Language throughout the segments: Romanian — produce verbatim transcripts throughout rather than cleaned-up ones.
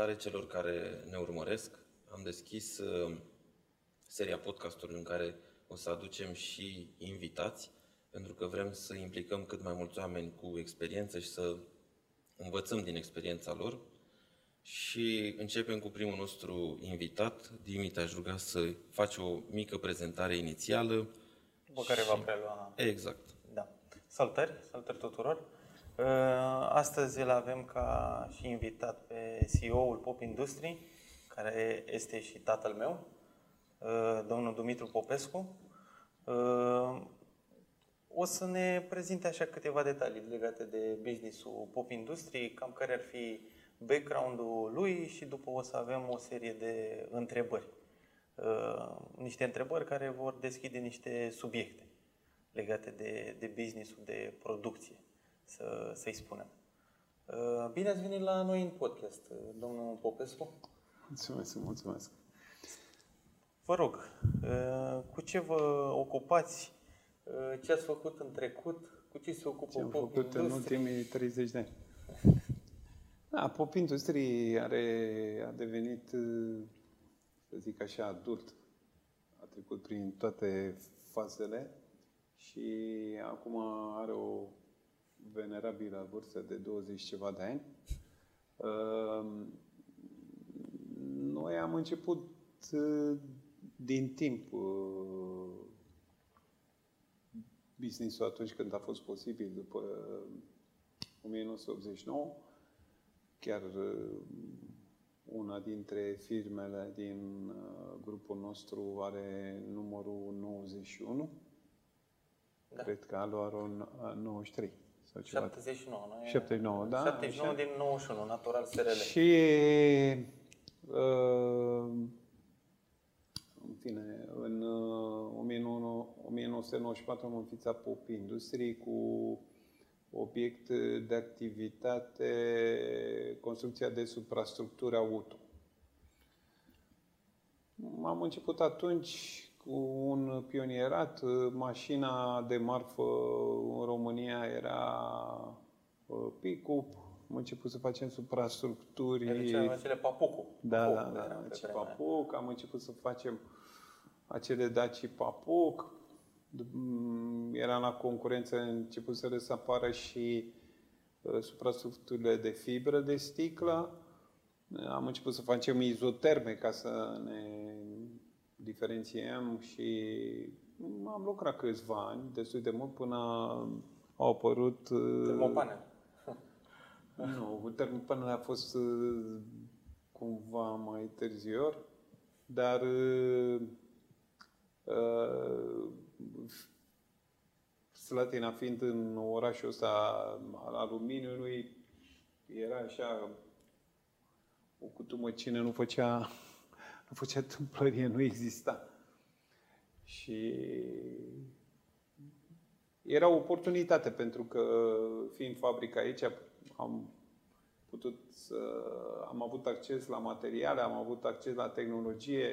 atare celor care ne urmăresc, am deschis seria podcastului în care o să aducem și invitați, pentru că vrem să implicăm cât mai mulți oameni cu experiență și să învățăm din experiența lor. Și începem cu primul nostru invitat. Dimi, te-aș ruga să faci o mică prezentare inițială. După care și... va prelua... Exact. Da. Salutări, salutări tuturor. Astăzi îl avem ca și invitat pe C E O-ul Pop Industry, care este și tatăl meu, domnul Dumitru Popescu. O să ne prezinte așa câteva detalii legate de business-ul Pop Industry, cam care ar fi background-ul lui și după o să avem o serie de întrebări. Niște întrebări care vor deschide niște subiecte legate de, de business-ul de producție, să, să-i spunem. Bine ați venit la noi în podcast, domnul Popescu. Mulțumesc, mulțumesc. Vă rog, cu ce vă ocupați? Ce ați făcut în trecut? Cu ce se ocupă Pop Industry? Ce am făcut în ultimii treizeci de ani? Da, Pop Industry are, a devenit, să zic așa, adult. A trecut prin toate fazele și acum are o venerabilă vârstă de douăzeci ceva de ani. Noi am început din timp business-ul atunci când a fost posibil, după nouăsprezece optzeci și nouă. Chiar una dintre firmele din grupul nostru are numărul nouăzeci și unu. Da. Cred că alu are un nouăzeci și trei. Sau ceva. șaptezeci și nouă, nu? șaptezeci și nouă, da. șaptezeci și nouă din nouăzeci și unu, natural S R L. Și, în fine, în nouăsprezece nouăzeci și patru am înființat Pop Industry cu obiect de activitate construcția de suprastructuri auto. Am început atunci cu un pionierat. Mașina de marfă în România era pick-up. Am început să facem suprastructuri. Deci acele Papuc. Da, da, da, da, da Papuc. Am început să facem acele Dacia Papuc. Era la concurență, început să apară și uh, suprastructurile de fibră de sticlă. Am început să facem izoterme ca să ne diferențiem și am lucrat câțiva ani, destul de mult, până au apărut... Uh, termopanele. Nu, termopanele a fost uh, cumva mai târziu, dar... Uh, uh, Slatina fiind în orașul ăsta al aluminiului, era așa o cutumă, cine nu făcea, nu făcea tâmplărie, nu exista. Și era o oportunitate, pentru că fiind fabrica aici, am putut să, am avut acces la materiale, am avut acces la tehnologie,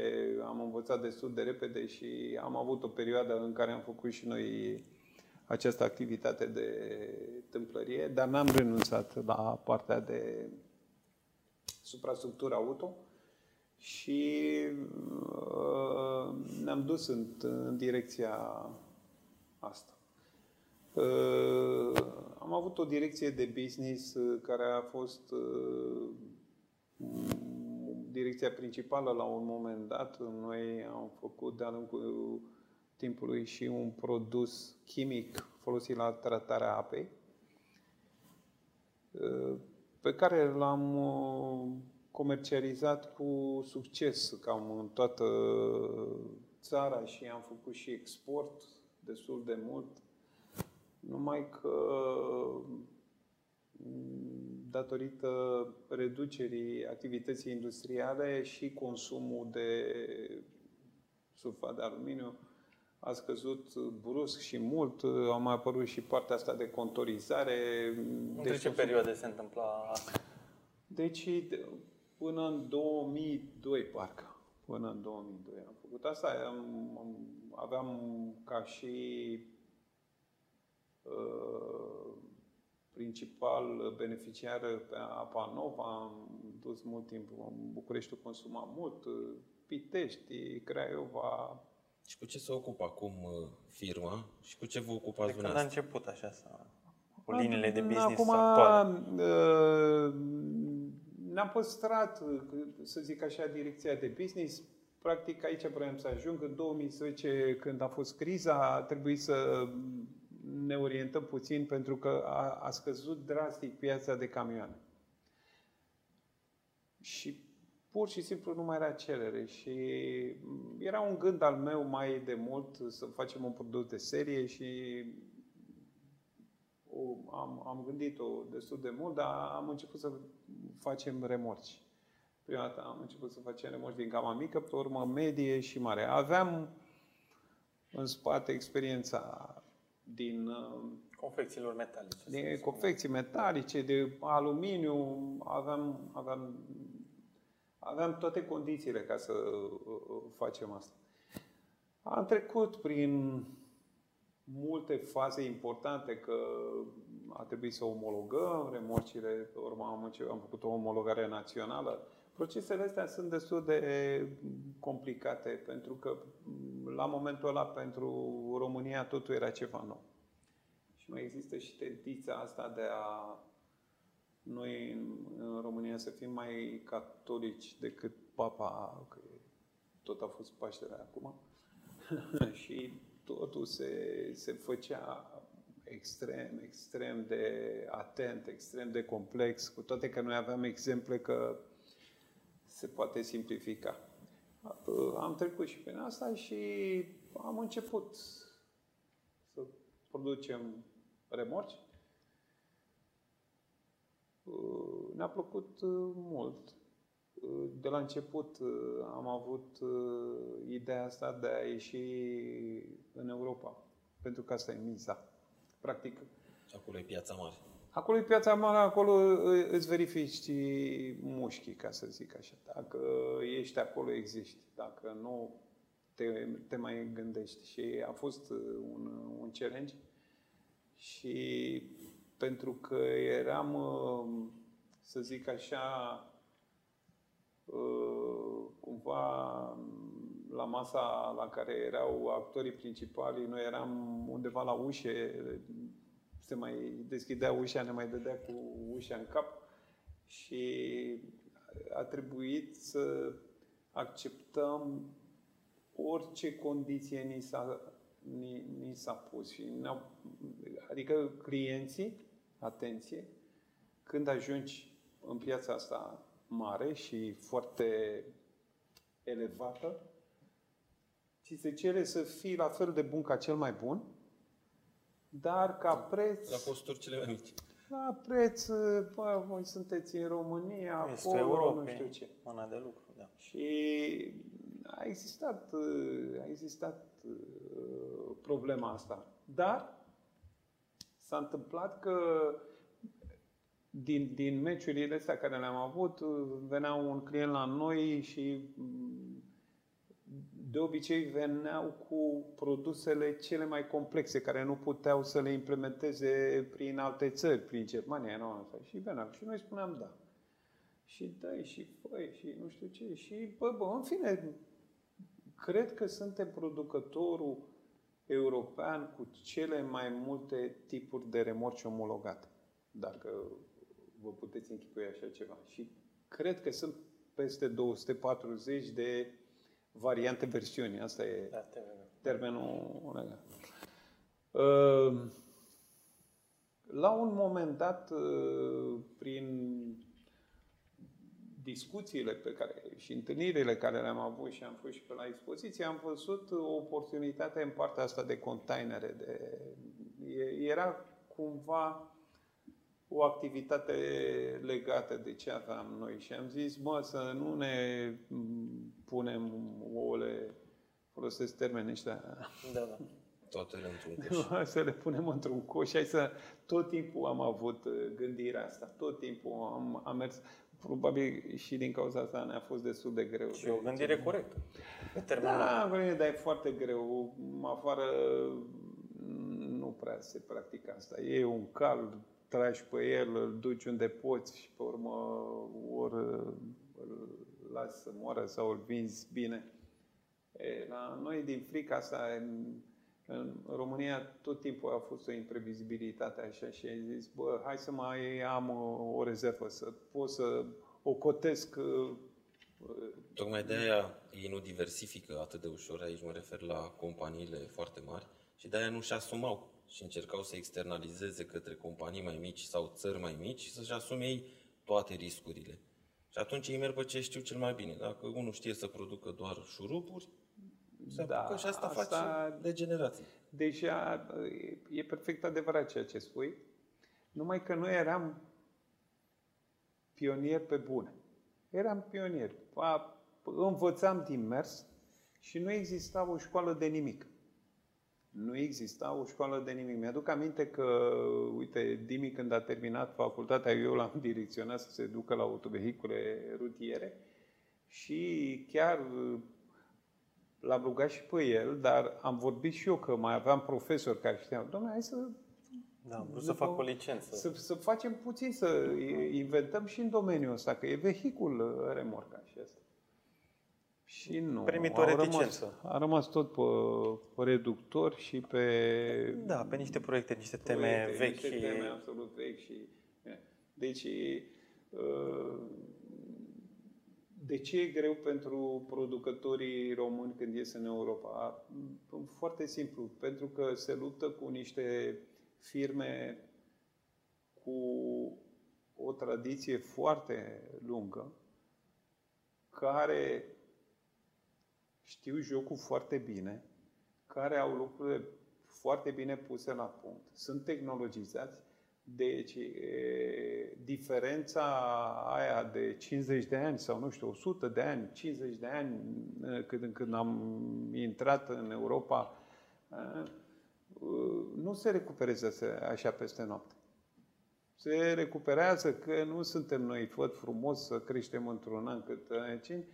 am învățat destul de repede și am avut o perioadă în care am făcut și noi această activitate de tâmplărie, dar n-am renunțat la partea de suprastructură auto și uh, ne-am dus în, în direcția asta. Uh, am avut o direcție de business care a fost uh, direcția principală la un moment dat. Noi am făcut de-a lungul timpului și un produs chimic folosit la tratarea apei, uh, pe care l-am uh, comercializat cu succes cam în toată țara și am făcut și export destul de mult. Numai că, datorită reducerii activității industriale și consumul de sulfat de aluminiu, a scăzut brusc și mult. A mai apărut și partea asta de contorizare. Între deci, ce perioade se întâmpla? Deci, până în două mii doi, parcă. Până în două mii doi am făcut asta. Am, aveam ca și... principal beneficiară pe APANOVA, am dus mult timp în Bucureștiul consuma mult, Pitești, Craiova. Și cu ce se ocupă acum firma și cu ce vă ocupați dumneavoastră? De când a început așa sau cu liniile de business acum, actuale? Ne-am păstrat, să zic așa, direcția de business. Practic aici vreau să ajung. În două mii zece, când a fost criza, a trebuit să ne orientăm puțin pentru că a, a scăzut drastic piața de camioane. Și pur și simplu nu mai era cerere și era un gând al meu mai de mult să facem un produs de serie și o, am, am gândit-o destul de mult, dar am început să facem remorci. Prima dată am început să facem remorci din gama mică, pe urmă medie și mare. Aveam în spate experiența din confecțiilor metalice. Din confecții metalice, de aluminiu, aveam, aveam, aveam toate condițiile ca să facem asta. Am trecut prin multe faze importante, că a trebuit să omologăm remorcile, pe urmă am făcut o omologare națională. Procesele astea sunt destul de complicate, pentru că la momentul ăla pentru România totul era ceva nou. Și mai există și tendința asta de a noi în România să fim mai catolici decât Papa, că tot a fost Paștele acum. Și totul se, se făcea extrem, extrem de atent, extrem de complex, cu toate că noi aveam exemple că se poate simplifica. Am trecut și prin asta și am început să producem remorci. Ne-a plăcut mult. De la început am avut ideea asta de a ieși în Europa, pentru că asta e miza. Practic. Acolo e piața mare. Acolo e piața mare, acolo îți verifici mușchii, ca să zic așa. Dacă ești acolo, existi. Dacă nu, te, te mai gândești. Și a fost un, un challenge. Și pentru că eram, să zic așa, cumva la masa la care erau actorii principali, noi eram undeva la ușe, se mai deschidea ușa, ne mai dădea cu ușa în cap și a trebuit să acceptăm orice condiție ni s-a, ni, ni s-a pus. Și adică clienții, atenție, când ajungi în piața asta mare și foarte elevată, ți se cere să fii la fel de bun ca cel mai bun, dar ca preț... La costuri cele mai mici. La preț, bă, voi sunteți în România, acolo, Europa, nu știu ce. Mâna de lucru, da. Și a existat, a existat problema asta. Dar s-a întâmplat că din, din meciurile astea care le-am avut, venea un client la noi și de obicei veneau cu produsele cele mai complexe, care nu puteau să le implementeze prin alte țări, prin Germania, erau așa. Și veneau. Și noi spuneam da. Și dai, și făi, și nu știu ce. Și, bă, bă, în fine, cred că suntem producătorul european cu cele mai multe tipuri de remorci omologate. Dacă vă puteți închipui așa ceva. Și cred că sunt peste două sute patruzeci de variante, versiuni. Asta e da, termenul legal. La un moment dat, prin discuțiile pe care, și întâlnirile care le-am avut și am fost și pe la expoziție, am văzut o oportunitate în partea asta de containere. De... Era cumva o activitate legată de ce aveam noi și am zis, bă, să nu ne punem ouăle, folosesc termenii ăștia. Da, da. Toate într-un coș. Să le punem într-un coș. Hai să... Tot timpul am avut gândirea asta, tot timpul am, am mers. Probabil și din cauza asta ne-a fost destul de greu. Și de o gândire ce... corectă. Da, vreau, dar e foarte greu. Afară nu prea se practică asta. E un cal tragi pe el, îl duci unde poți și pe urmă ori îl lași să moară sau îl vinzi bine. E, la noi, din frica asta, în, în România tot timpul a fost o imprevizibilitate așa și ai zis, bă, hai să mai am o, o rezervă, să pot să o cotesc. Tocmai de-aia ei nu diversifică atât de ușor, aici mă refer la companiile foarte mari, și de-aia nu-și asumau și încercau să externalizeze către companii mai mici sau țări mai mici și să-și asume ei toate riscurile. Și atunci ei merg pe ce știu cel mai bine. Dacă unul știe să producă doar șurupuri, se da, apucă și asta, asta face de generații. Deja e perfect adevărat ceea ce spui, numai că noi eram pionieri pe bune. Eram pionieri. Învățam din mers și nu exista o școală de nimic. Nu exista o școală de nimic. Mi-aduc aminte că, uite, Dimi când a terminat facultatea, eu l-am direcționat să se ducă la autovehicule rutiere și chiar l-am rugat și pe el, dar am vorbit și eu că mai aveam profesori care știam. Dom'le, hai să... Da, am vrut să fac o licență. Să, să facem puțin, să inventăm și în domeniul ăsta, că e vehicul remorca și asta. Și nu, primit o reticență. A rămas tot pe reductor și pe... Da, pe niște proiecte, niște proiecte, teme vechi. Niște teme absolut vechi și... Deci, de ce e greu pentru producătorii români când ies în Europa? Foarte simplu, pentru că se luptă cu niște firme cu o tradiție foarte lungă, care știu jocul foarte bine, care au lucrurile foarte bine puse la punct. Sunt tehnologizați, deci e, diferența aia de cincizeci de ani sau nu știu, o sută de ani, cincizeci de ani, când, când am intrat în Europa, nu se recuperează așa peste noapte. Se recuperează că nu suntem noi făt frumos să creștem într-un an cât cinci.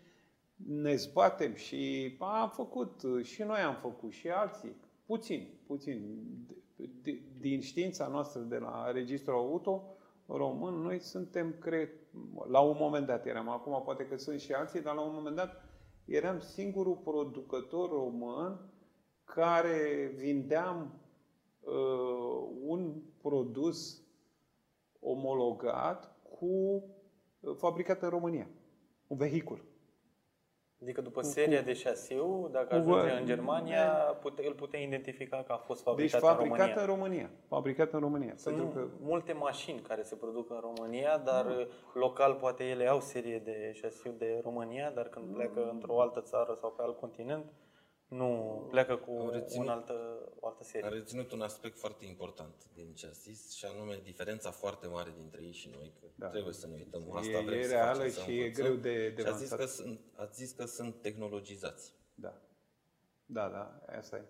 Ne zbatem și am făcut, și noi am făcut, și alții. Puțin, puțin. Din știința noastră de la registrul auto român, noi suntem, cred, la un moment dat eram, acum poate că sunt și alții, dar la un moment dat eram singurul producător român care vindeam uh, un produs omologat cu fabricat în România. Un vehicul. Adică după seria cu, de șasiu, dacă ajunge în Germania, pute, îl puteai identifica că a fost fabricat, deci, fabricat în România. În România. Fabricat în România. Sunt pentru că... multe mașini care se produc în România, dar mm. local poate ele au serie de șasiu de România, dar când mm. pleacă într-o altă țară sau pe alt continent, nu pleacă cu reținut, un altă, o altă serie. A reținut un aspect foarte important din ce a zis, și anume diferența foarte mare dintre ei și noi. Că da. Trebuie să ne uităm. Asta e, vrem e să reală facem, și e greu de demonstrat. Și ați zis, zis că sunt tehnologizați. Da, da, da, asta e.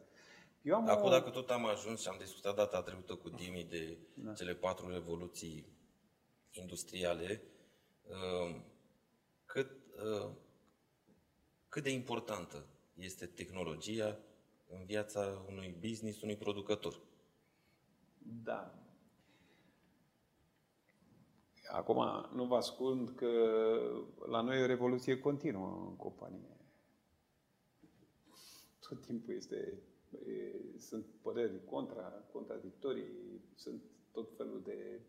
Eu am Acum o... dacă tot am ajuns și am discutat data trecută cu Dimi de da. cele patru revoluții industriale, cât, cât de importantă este tehnologia în viața unui business, unui producător. Da. Acum nu vă ascund că la noi e o revoluție continuă în companie. Tot timpul este, e, sunt păreri contra, contradictorii, sunt tot felul de...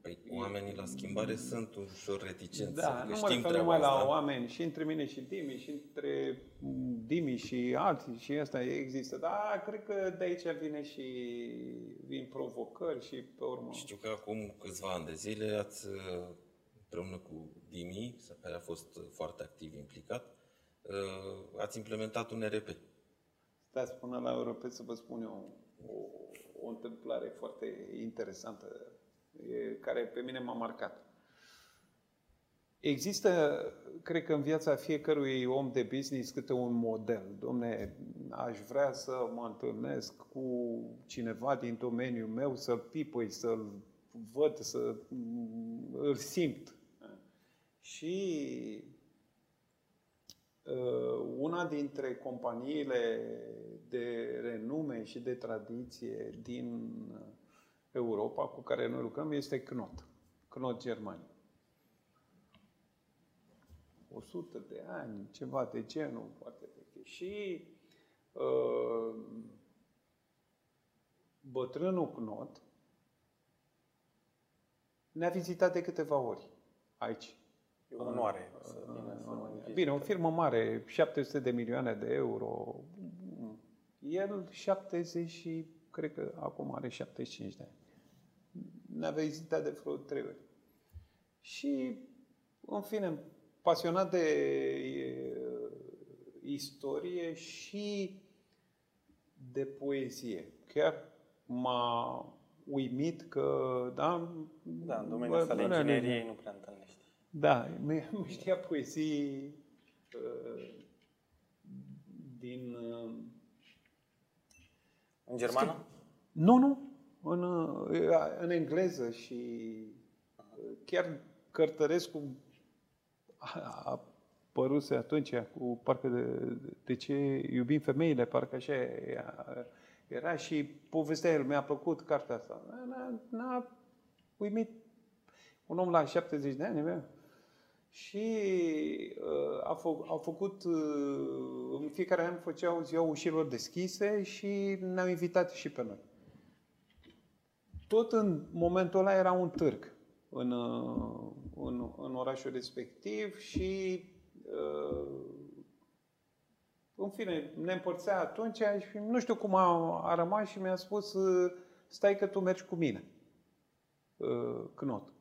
Păi, oamenii la schimbare sunt ușor reticenți. Da, nu mă refer numai la oameni. Și între mine și Dimi, și între Dimi și alții, și asta există. Dar cred că de aici vine și vin provocări și pe urmă. Știu că acum câțiva ani de zile ați, împreună cu Dimi, care a fost foarte activ implicat, ați implementat un E R P. Stați până la E R P să vă spun eu o, o, o întâmplare foarte interesantă, care pe mine m-a marcat. Există, cred că în viața fiecărui om de business, câte un model. Dom'le, aș vrea să mă întâlnesc cu cineva din domeniul meu, să-l pipăi, să-l văd, să îl simt. Și una dintre companiile de renume și de tradiție din Europa cu care noi lucrăm este Knott. Knott, Germania. o sută de ani, ceva de genul, foarte veche. Și uh, bătrânul Knott ne-a vizitat de câteva ori aici. E o onoare. Să vină, să vină. Bine, o firmă mare, șapte sute de milioane de euro. El șaptezeci și cred că acum are șaptezeci și cinci de ani. Ne-a vizitat de vreo trei ori. Și, în fine, pasionat de istorie și de poezie. Chiar m-a uimit că... Da, da în domeniul ăsta de ingineriei nu prea întâlnești. Da, nu știa poezii uh, din... Uh, în germană? Script. Nu, nu. În, uh, în engleză și uh, chiar Cărtărescu a apăruse atunci cu parcă de, de ce iubim femeile, parcă așa era și povestea el, mi-a plăcut cartea asta. N-a uimit un om la șaptezeci de ani, mea. Și uh, a fă, au făcut, uh, în fiecare an făceau ziua ușilor deschise și ne-au invitat și pe noi. Tot în momentul ăla era un târg în, uh, în, în orașul respectiv și, uh, în fine, ne împărțea atunci și nu știu cum a, a rămas și mi-a spus, uh, stai că tu mergi cu mine, uh, Knott.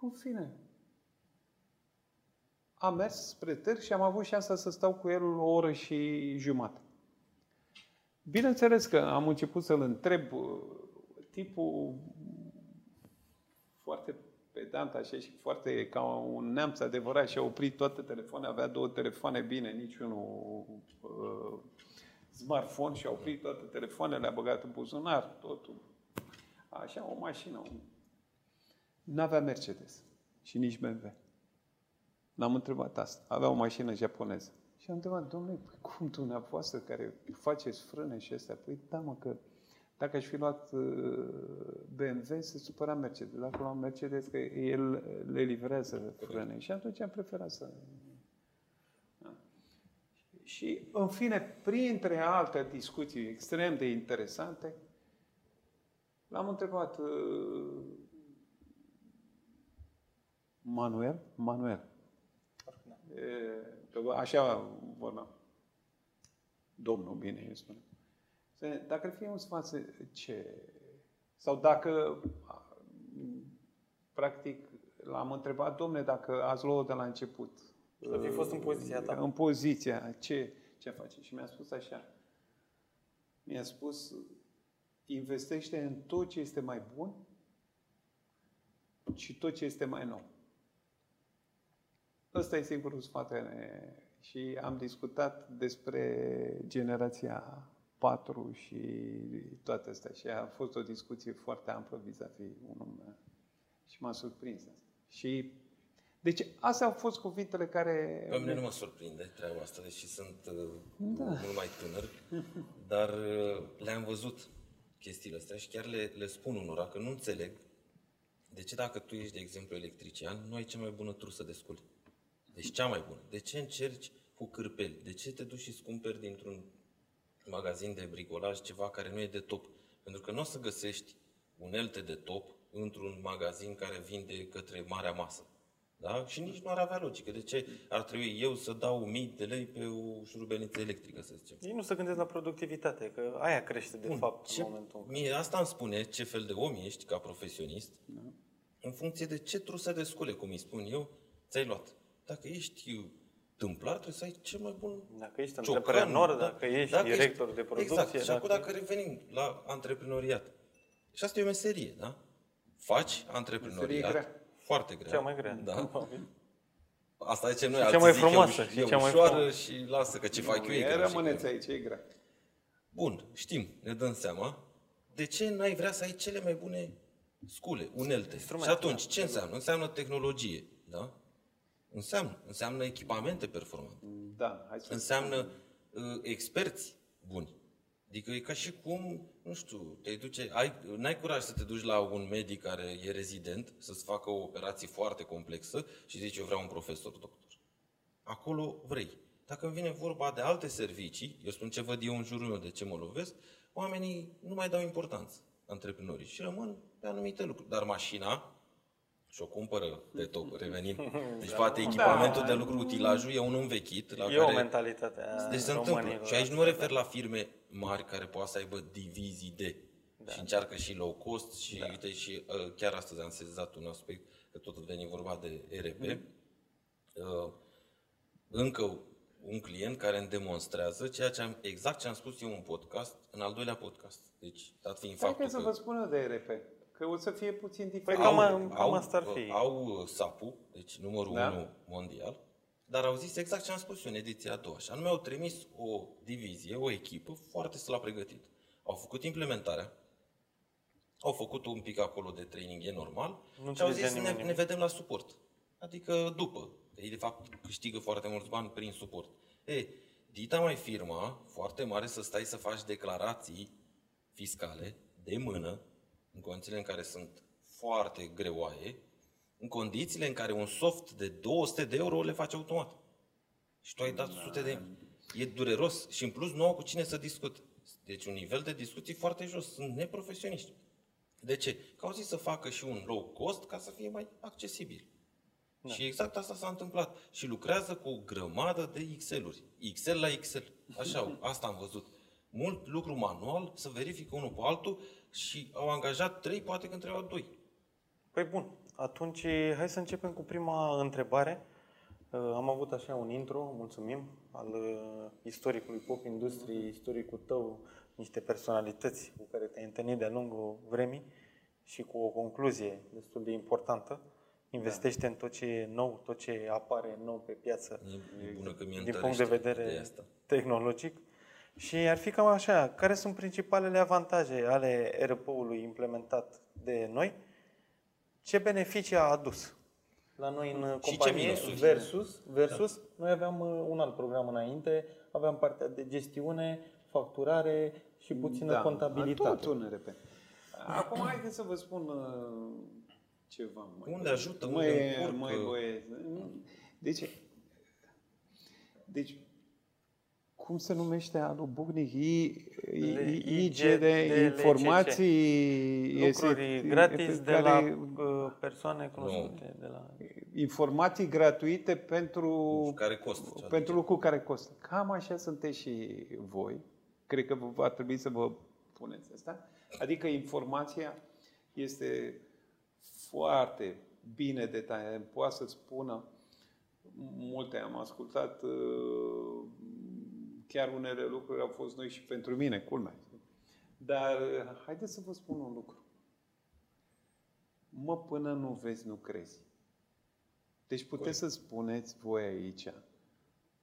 În fine, am mers spre târg și am avut șansa să stau cu el o oră și jumătate. Bineînțeles că am început să-l întreb, tipul foarte pedant așa și foarte ca un neamț adevărat, și-a oprit toate telefoanele, avea două telefoane bine, niciunul uh, smartphone, și-a oprit toate telefoanele, le-a băgat în buzunar, totul. Așa, o mașină. N-avea Mercedes și nici B M W. L-am întrebat asta. Avea o mașină japoneză. Și am întrebat, domnule, cum dumneavoastră care faceți frâne și astea? Păi da, mă, că dacă aș fi luat B M W, se supăra Mercedes. Dacă luam Mercedes, că el le livrează frâne. Și atunci am preferat să... Da. Și, în fine, printre alte discuții extrem de interesante, l-am întrebat, uh, Manuel? Manuel. E, așa vorbeam. Domnul, bine, îi spune. Dacă ar fi un sfat, ce? Sau dacă, practic, l-am întrebat, domne, dacă ați luat de la început. Să fi fost în poziția ta. În poziția, ce, ce face? Și mi-a spus așa. Mi-a spus... Investește în tot ce este mai bun și tot ce este mai nou. Ăsta e singurul sfat. Și am discutat despre generația patru și toate astea. Și a fost o discuție foarte amplă vis-a-vis unul meu. Și m-a surprins asta. Și... Deci, astea au fost cuvintele care... Pe mine nu mă surprinde treaba asta, deși sunt da. mult mai tânăr, dar le-am văzut. Chestiile astea și chiar le, le spun unora că nu înțeleg de ce dacă tu ești, de exemplu, electrician, nu ai cea mai bună trusă de scul. Deci cea mai bună. De ce încerci cu cârpeli? De ce te duci și scumperi dintr-un magazin de bricolaj ceva care nu e de top? Pentru că nu o să găsești unelte de top într-un magazin care vinde către marea masă. Da? Și nici nu ar avea logică. De ce ar trebui eu să dau mii de lei pe o șurubeniță electrică, să zicem? Ei nu se gândesc la productivitate, că aia crește de Bun, fapt ce, în momentul mie, asta îmi spune ce fel de om ești ca profesionist, da. în funcție de ce trusă de scule, cum îi spun eu, ți-ai luat. Dacă ești tâmplar, trebuie să ai cel mai bun Dacă ești ciocan, antreprenor, dacă, dacă ești dacă director ești, de producție. Exact. Și acum dacă revenim la antreprenoriat. Și asta e o meserie, da? Faci antreprenoriat. Foarte grea. Cea mai grea. Da. Asta e ce noi alții mai zic, frumoasă, e, uș- e ușoară mai și lasă că ce fac eu e grea. Rămâneți aici, e grea. Bun, știm, ne dăm seama. De ce n-ai vrea să ai cele mai bune scule, unelte? Instrument, și atunci, da. ce înseamnă? Înseamnă tehnologie, da? Înseamnă, înseamnă echipamente performante. Da, hai să înseamnă uh, experți buni. Adică e ca și cum, nu știu, te duce, ai, n-ai curaj să te duci la un medic care e rezident, să-ți facă o operație foarte complexă și zici, eu vreau un profesor doctor. Acolo vrei. Dacă îmi vine vorba de alte servicii, eu spun ce văd eu în jurul meu, de ce mă lovesc, oamenii nu mai dau importanță, antreprenorii, și rămân pe anumite lucruri. Dar mașina, și o cumpără de tot, revenind. Deci poate echipamentul da, de lucru, utilajul, e un învechit. La e care... o mentalitate a deci se întâmplă. Și aici nu mă refer la firme mari care poate să aibă divizii de. Da. Și încearcă și low cost și, da. Uite, și uh, chiar astăzi am sezat un aspect, că tot veni vorba de R P. Mm. Uh, încă un client care îmi demonstrează ceea ce am, exact ce am spus eu în podcast, în al doilea podcast. Deci, dat fiind faptul că... să vă spună de R P. Că o să fie puțin diferit. Au, cam, cam asta ar fi. Au S A P-ul, deci numărul da. unu mondial, dar au zis exact ce am spus eu în ediția a doua. Și anume au trimis o divizie, o echipă foarte slab pregătită. Au făcut implementarea, au făcut un pic acolo de training, e normal, nu și au zis ne, ne vedem la suport. Adică după. Ei de fapt câștigă foarte mulți bani prin suport. Ei, dita mai firma foarte mare să stai să faci declarații fiscale de mână, în condițiile în care sunt foarte greoaie, în condițiile în care un soft de două sute de euro le face automat. Și tu ai dat sute de... E dureros și în plus nu au cu cine să discut. Deci un nivel de discuții foarte jos. Sunt neprofesioniști. De ce? Că au zis să facă și un low cost ca să fie mai accesibil. Da. Și exact asta s-a întâmplat. Și lucrează cu o grămadă de Excel-uri. Excel la Excel. Așa, asta am văzut. Mult lucru manual, să verifică unul pe altul. Și au angajat trei, poate că întreau doi. Păi bun, atunci hai să începem cu prima întrebare. Am avut așa un intro, mulțumim, al istoricului Pop Industry, istoricul tău, niște personalități cu care te-ai întâlnit de-a lungul vremii și cu o concluzie destul de importantă. Investește da. în tot ce e nou, tot ce apare nou pe piață, e bună că mi-e din punct de vedere de asta. tehnologic. Și ar fi cam așa, care sunt principalele avantaje ale R P-ului implementat de noi? Ce beneficii a adus la noi în companie versus, versus da. noi aveam un alt program înainte, aveam partea de gestiune, facturare și puțină da, contabilitate. Tot un R P. Acum haideți să vă spun ceva. Mai unde ajută, unde încurcă. Mai voie. Deci, deci cum se numește alu Buhnic? I G de informații... Lucruri gratis de la persoane cunoscute. Informații gratuite pentru... Pentru lucruri care costă. Cam așa sunteți și voi. Cred că va trebui să vă puneți asta. Adică informația este foarte bine detaliată. Poate să spună multe. Am ascultat... Chiar unele lucruri au fost noi și pentru mine, culmea. Dar haideți să vă spun un lucru. Mă, până nu vezi, nu crezi. Deci puteți să spuneți voi aici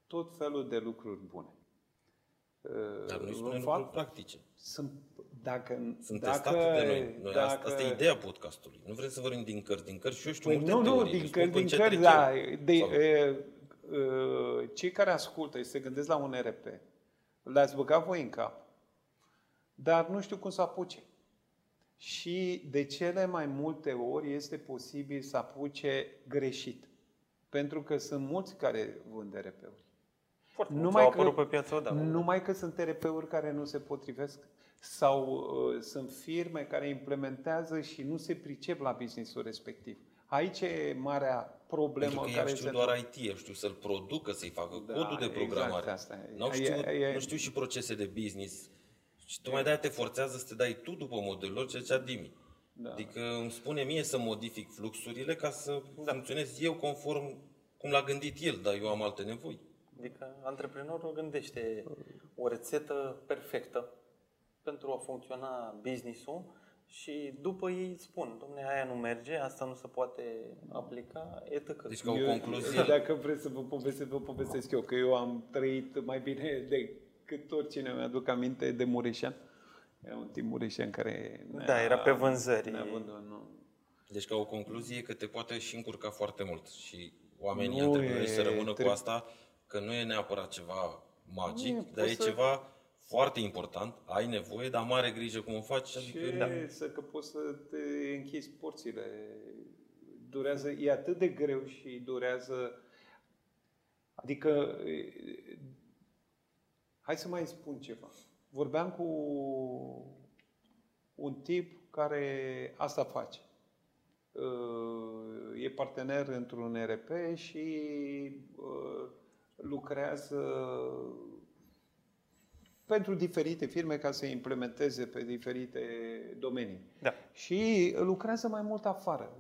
tot felul de lucruri bune. Dar noi spunem lucruri practice. Sunt, dacă, sunt dacă, testate de noi. noi dacă, asta e ideea podcastului. Nu vrem să vorbim din cărți, din cărți și eu știu multe teorii. Nu, nu, din cărți, din cărți, da. Cei care ascultă și se gândesc la un R P, l-ați băgat voi în cap, dar nu știu cum să apuce. Și de cele mai multe ori este posibil să apuce greșit. Pentru că sunt mulți care vând R P-uri. Foarte mulți au apărut pe piață, da. Numai că sunt R P-uri care nu se potrivesc sau uh, sunt firme care implementează și nu se pricep la business-ul respectiv. Aici e marea problemă. Pentru că care eu știu doar I T, eu știu să-l producă, să-i facă da, codul de programare. Exact, nu știu, e, e, nu știu și procese de business. Și tocmai de-aia te forțează să te dai tu după modelul lor, ceea ce adimi. Da. Adică îmi spune mie să modific fluxurile ca să da. funcționez eu conform cum l-a gândit el, dar eu am alte nevoi. Adică antreprenorul gândește o rețetă perfectă pentru a funcționa business-ul. Și după ei spun, dom'le, aia nu merge, asta nu se poate aplica, etică. Deci ca o concluzie. Dacă vreți să vă povestesc, vă povestesc eu, că eu am trăit mai bine decât oricine. Mi-aduc aminte de Mureșan. Era un timp Mureșan care... Da, era pe vânzări. Deci ca o concluzie că te poate și încurca foarte mult. Și oamenii nu trebuie e... să rămână tre- cu asta, că nu e neapărat ceva magic, nu, dar e să... ceva... foarte important, ai nevoie, dar mare grijă cum o faci. Și adică, da. Să că poți să te închizi porțile. Durează, e atât de greu și durează, adică, hai să mai spun ceva. Vorbeam cu un tip care asta face. E partener într-un E R P și lucrează pentru diferite firme ca să implementeze pe diferite domenii. Da. Și lucrează mai mult afară.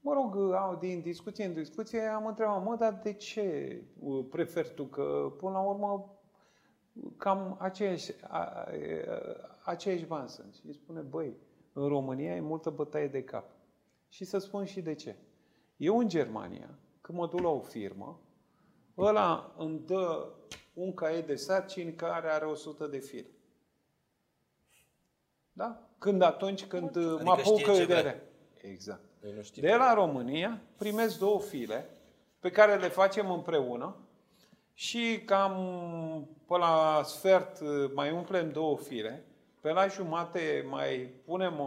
Mă rog, din discuție în discuție am întrebat, mă, dar de ce preferi tu? Că până la urmă cam aceiași, a, aceiași bani sunt. Și spune, băi, în România e multă bătaie de cap. Și să spun și de ce. Eu în Germania, când mă duc la o firmă, ăla îmi dă un caiet de sarcini care are o sută de fire. Da? Când atunci când adică mă apucă de rea. Exact. De la România primesc două file pe care le facem împreună și cam pe la sfert mai umplem două file, pe la jumate mai punem,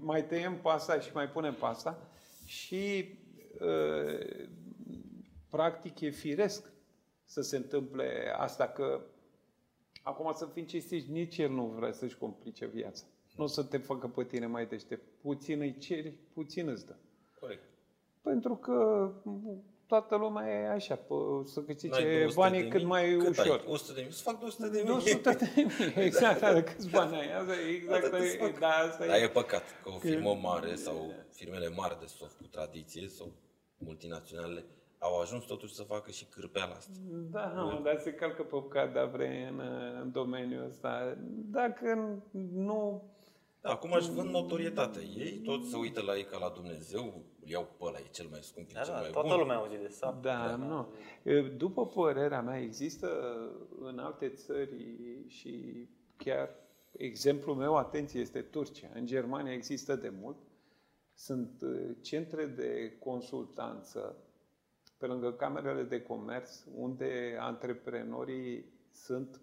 mai tăiem pasta și mai punem pasta și e, practic e firesc să se întâmple asta, că acum să fim cinstiți, nici el nu vrea să-și complice viața. Nu o să te facă pe tine mai deștept. Puțin îi ceri, puțin îți dă. Corect. Pentru că toată lumea e așa, pe, să câștige banii cât mai cât ușor. Ai? o sută de mii? Să fac două sute de mii. două sute de mii, exact. Da, da. Câți bani ai? Asta e exact. Da, asta da, e. e păcat că o firmă mare sau firmele mari de soft cu tradiție sau multinaționale au ajuns totuși să facă și cârpeala asta. Da, nu, dar se calcă pe cada vreme în, în domeniul ăsta. Dacă nu... Da, acum își vând notorietate. Ei toți se uită la ei ca la Dumnezeu, iau pe ăla, e cel mai scump, da, cel da, mai toată bun. Toată lumea a auzit de sap. Da, da, nu. După părerea mea, există în alte țări și chiar exemplul meu, atenție, este Turcia. În Germania există de mult. Sunt centre de consultanță pe lângă camerele de comerț, unde antreprenorii sunt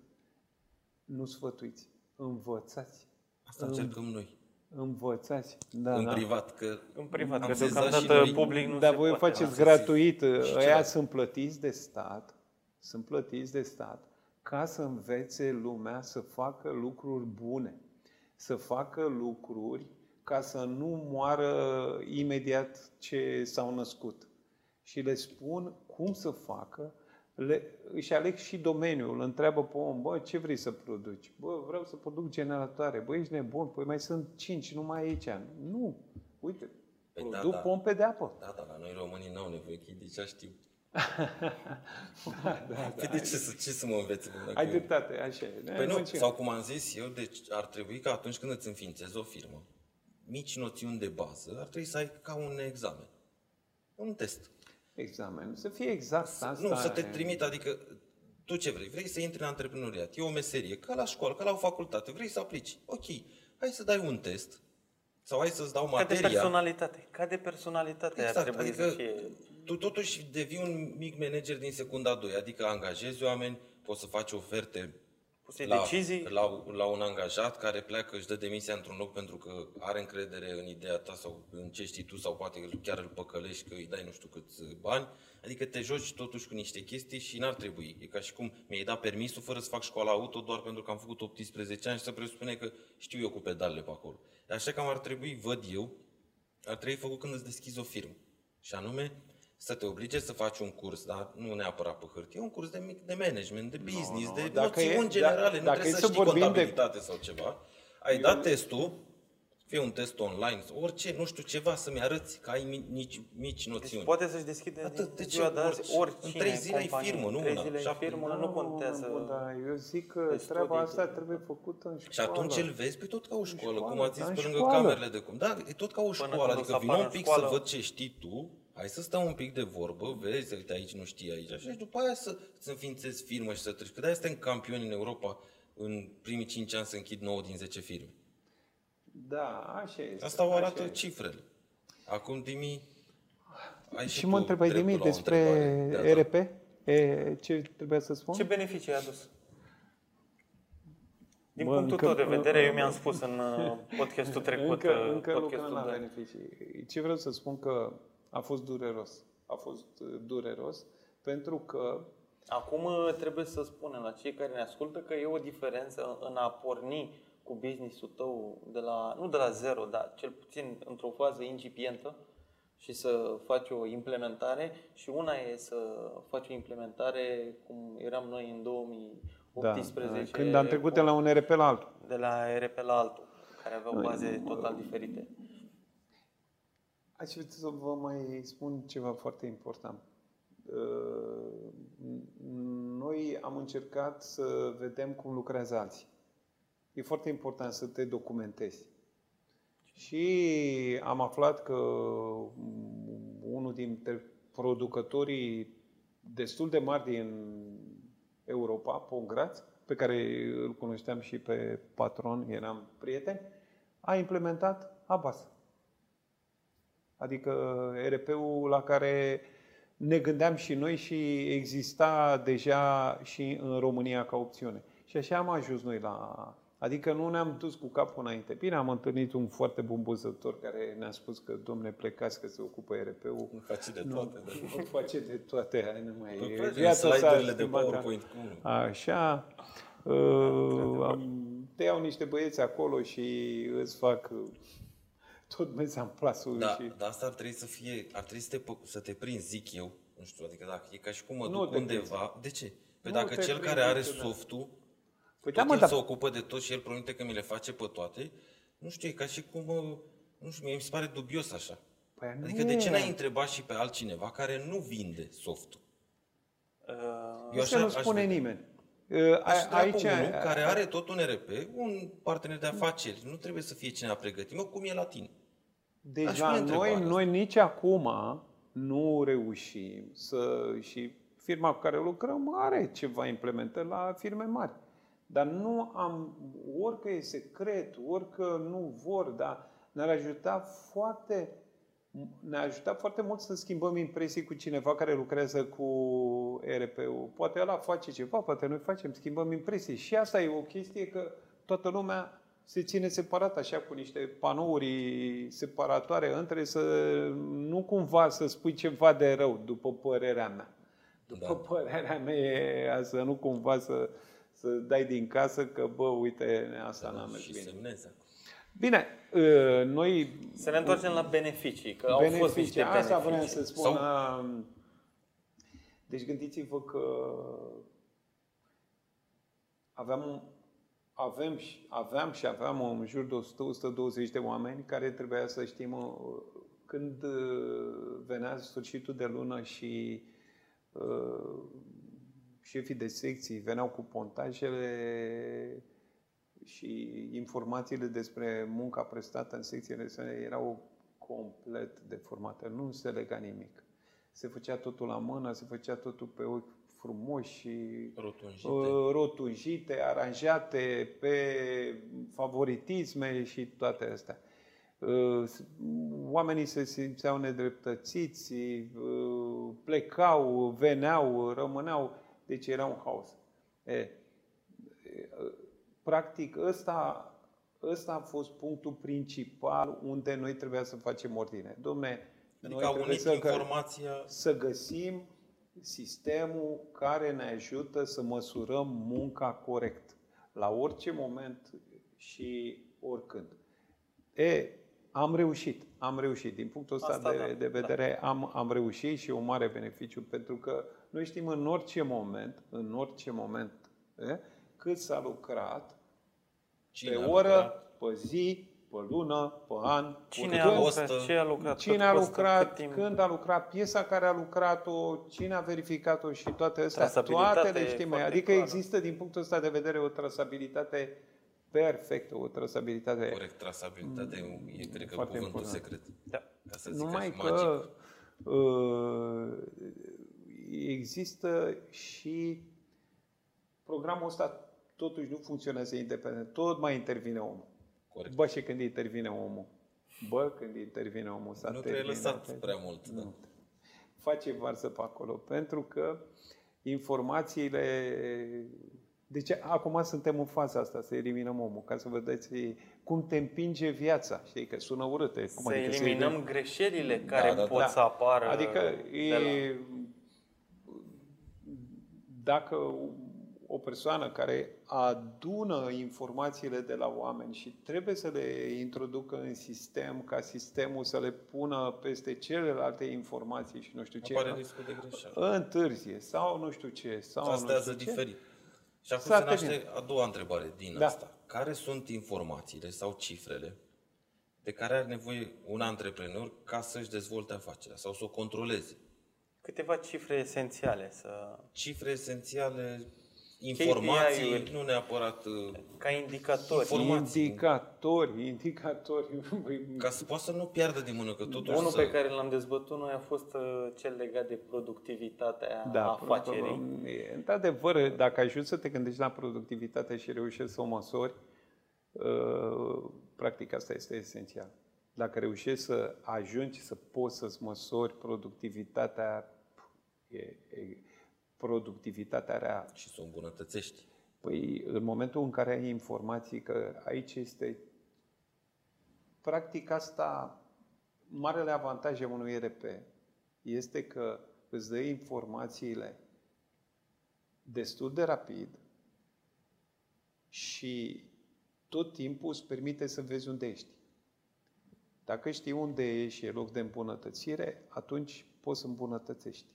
nu sfătuiți, învățați. Asta în... încercăm noi. Învățați. Da, în, da. Privat, că în privat, am că deocamdată public nu. Dar se voi poate. Faceți gratuit. Ăia sunt plătiți de stat, sunt plătiți de stat ca să învețe lumea să facă lucruri bune, să facă lucruri ca să nu moară imediat ce s-au născut. Și le spun cum să facă, le, își aleg și domeniul, întreabă pe om, bă, ce vrei să produci? Bă, vreau să produc generatoare, bă, ești nebun, păi mai sunt cinci numai aici. Nu, uite, păi produc da, da. pompe de apă. Da, dar la noi românii n-au nevoie, că deja știu. da, da, păi da, de ce să, ce să mă înveți? Ai dreptate, așa e. Păi nu, sau cum am zis eu, deci ar trebui că atunci când îți înființezi o firmă, mici noțiuni de bază, ar trebui să ai ca un examen, un test. Examen. Să fie exact asta. Nu, să te trimit, adică tu ce vrei? Vrei să intri în antreprenoriat, e o meserie, ca la școală, ca la o facultate, vrei să aplici. Ok, hai să dai un test sau hai să-ți dau materia. Ca de personalitate, ca de personalitate exact, ar trebui adică să fie... Tu totuși devii un mic manager din secunda doi, adică angajezi oameni, poți să faci oferte la, decizii. La, la un angajat care pleacă, își dă demisia într-un loc pentru că are încredere în ideea ta sau în ce știi tu sau poate chiar îl păcălești că îi dai nu știu câți bani. Adică te joci totuși cu niște chestii și n-ar trebui. E ca și cum mi-ai dat permisul fără să fac școala auto doar pentru că am făcut optsprezece ani și să presupune că știu eu cu pedalele pe acolo. Așa că ar trebui, văd eu, ar trebui făcut când îți deschizi o firmă. Și anume... să te oblige să faci un curs, dar nu neapărat pe hârtie, un curs de, mic, de management, de business, no, no. de noțiuni generale, nu trebuie să știi contabilitate de... sau ceva. Ai Eu... dat testul, fie un test online, orice, nu știu, ceva să-mi arăți că ai mici, mici noțiuni. Deci poate să-și deschide atât, de ziua de azi oricine. În trei zile e firmă, nu una. Firmă, nu, nu contează. Nu, da, eu zic că treaba asta trebuie făcută în școală. Și atunci îl vezi pe tot ca o școală, școală cum ați zis, pe lângă camerele de cum. Da, e tot ca o școală, adică vin un pic să văd ce știi tu. Hai să stăm un pic de vorbă, vezi, uite aici nu știi aici, așa, și după aia să înființezi firmă și să treci. Că de-aia suntem campioni în Europa, în primii cinci ani să închid nouă din zece firme. Da, așa este. Asta o arată așa cifrele. Acum, Dimi, ai și, și mă întrebai, Dimi, despre E R P, e, ce trebuia să spun? Ce beneficii ai adus? Din bă, punctul încă, tău de vedere, eu mi-am spus în podcastul trecut. Încă, încă podcastul nu am beneficii. Ce vreau să spun că a fost dureros. A fost dureros pentru că... Acum trebuie să spunem la cei care ne ascultă că e o diferență în a porni cu business-ul tău, de la, nu de la zero, dar cel puțin într-o fază incipientă și să faci o implementare. Și una e să faci o implementare cum eram noi în două mii optsprezece. Da, când am trecut de la un E R P la altul. De la E R P la altul, care aveau baze total diferite. Aș vrea să vă mai spun ceva foarte important. Noi am încercat să vedem cum lucrează alții. E foarte important să te documentezi. Și am aflat că unul dintre producătorii destul de mari din Europa, Pongraț, pe care îl cunoșteam și pe patron, eram prieteni, a implementat A B A S. Adică E R P-ul la care ne gândeam și noi și exista deja și în România ca opțiune. Și așa am ajuns noi la... Adică nu ne-am dus cu capul înainte. Bine, am întâlnit un foarte bun buzător care ne-a spus că, domne, plecați că se ocupă E R P-ul. Nu face de toate. Nu face de toate. Hai, nu mai e. Viața slide-urile de PowerPoint. Așa. Te iau niște băieți acolo și îți fac tot mezamplasul. Da, și... dar asta ar trebui să fie, ar trebui să te, să te prinzi, zic eu. Nu știu, adică dacă e ca și cum mă duc undeva. De ce? Păi dacă cel care are softul tot el se ocupă de tot și el promite că mi le face pe toate, nu știu, e ca și cum, nu știu, mi se pare dubios așa. Păi adică de ce n-ai întrebat și pe altcineva care nu vinde softul? Uh, așa nu spune nimeni. Uh, aici unul care are tot un E R P, un partener de afaceri, nu trebuie să fie cineva pregătit, mă, cum e la tine. Deci la noi, noi nici acum nu reușim să, și firma cu care lucrăm are ceva implementat la firme mari. Dar nu am, orică e secret, orică nu vor, dar ne-ar ajuta foarte, ne-a ajutat foarte mult să schimbăm impresii cu cineva care lucrează cu E R P-ul. Poate ăla face ceva, poate noi facem, schimbăm impresii. Și asta e o chestie că toată lumea se ține separat, așa, cu niște panouri separatoare între, să nu cumva să spui ceva de rău, după părerea mea. După da. părerea mea e să nu cumva să... să dai din casă că, bă, uite, asta n-a mers bine. Semneze. Bine, noi... Să ne întoarcem la beneficii, că beneficii, au fost niște beneficii. Asta vreau să spun. Sau... Deci gândiți-vă că aveam, avem, aveam și aveam în jur de o sută - o sută douăzeci de oameni care trebuia să știm când venea sfârșitul de lună și... șefii de secții veneau cu pontajele și informațiile despre munca prestată în secțiile erau complet deformate. Nu se lega nimic. Se făcea totul la mână, se făcea totul pe ochi frumoși și rotunjite, rotunjite aranjate pe favoritisme și toate astea. Oamenii se simțeau nedreptățiți, plecau, veneau, rămâneau. Deci era un haos. E, e, practic, ăsta, ăsta a fost punctul principal unde noi trebuia să facem ordine. Dom'le, adică noi trebuie să, informația... să găsim sistemul care ne ajută să măsurăm munca corect. La orice moment și oricând. E, am reușit. Am reușit. Din punctul ăsta Asta, de, da, de vedere da. am, am reușit și e un mare beneficiu pentru că noi știm în orice moment, în orice moment, e, cât s-a lucrat, cine pe oră, lucrat? pe zi, pe lună, pe an, cine a lucrat, ce a lucrat, cine a lucrat, când a lucrat, piesa care a lucrat-o, cine a verificat-o și toate astea, toate le știm. Adică clară. Există din punctul ăsta de vedere o trasabilitate perfectă, o trasabilitate. Corect, trasabilitatea m- e, cred că, cuvântul important. secret. Da. Ca să zic Numai că... că există și programul ăsta totuși nu funcționează independent. Tot mai intervine omul. Corect. Bă, și când intervine omul. Bă, când intervine omul. S-a nu trebuie lăsat prea mult. Da. Face varză pe acolo. Pentru că informațiile Deci acum suntem în faza asta, să eliminăm omul, ca să vedeți cum te împinge viața. Știi că sună urât. Cum să adică eliminăm să greșelile care da, da, pot da. să apară. Adică e, la... dacă o persoană care adună informațiile de la oameni și trebuie să le introducă în sistem, ca sistemul să le pună peste celelalte informații și nu știu ce, întârzie sau nu știu ce, sau trastează nu știu ce. Diferit. Și acum se naște a doua întrebare din da. asta. Care sunt informațiile sau cifrele de care are nevoie un antreprenor ca să-și dezvolte afacerea sau să o controleze? Câteva cifre esențiale. Să... Cifre esențiale, informații, nu neapărat... Ca indicatori. Indicatori, indicatori. Ca să poată să nu piardă din mână. Că totuși unul să... pe care l-am dezbătut noi a fost cel legat de productivitatea da, afacerii. Într-adevăr, dacă ajungi să te gândești la productivitate și reușești să o măsori, practic asta este esențial. Dacă reușești să ajungi să poți să-ți măsori productivitatea, e, e, productivitatea rea. Și să o îmbunătățești. Păi în momentul în care ai informații, că aici este practic asta, marele avantaj al unui E R P este că îți dă informațiile destul de rapid și tot timpul îți permite să vezi unde ești. Dacă știi unde ești și e loc de îmbunătățire, atunci poți să îmbunătățești.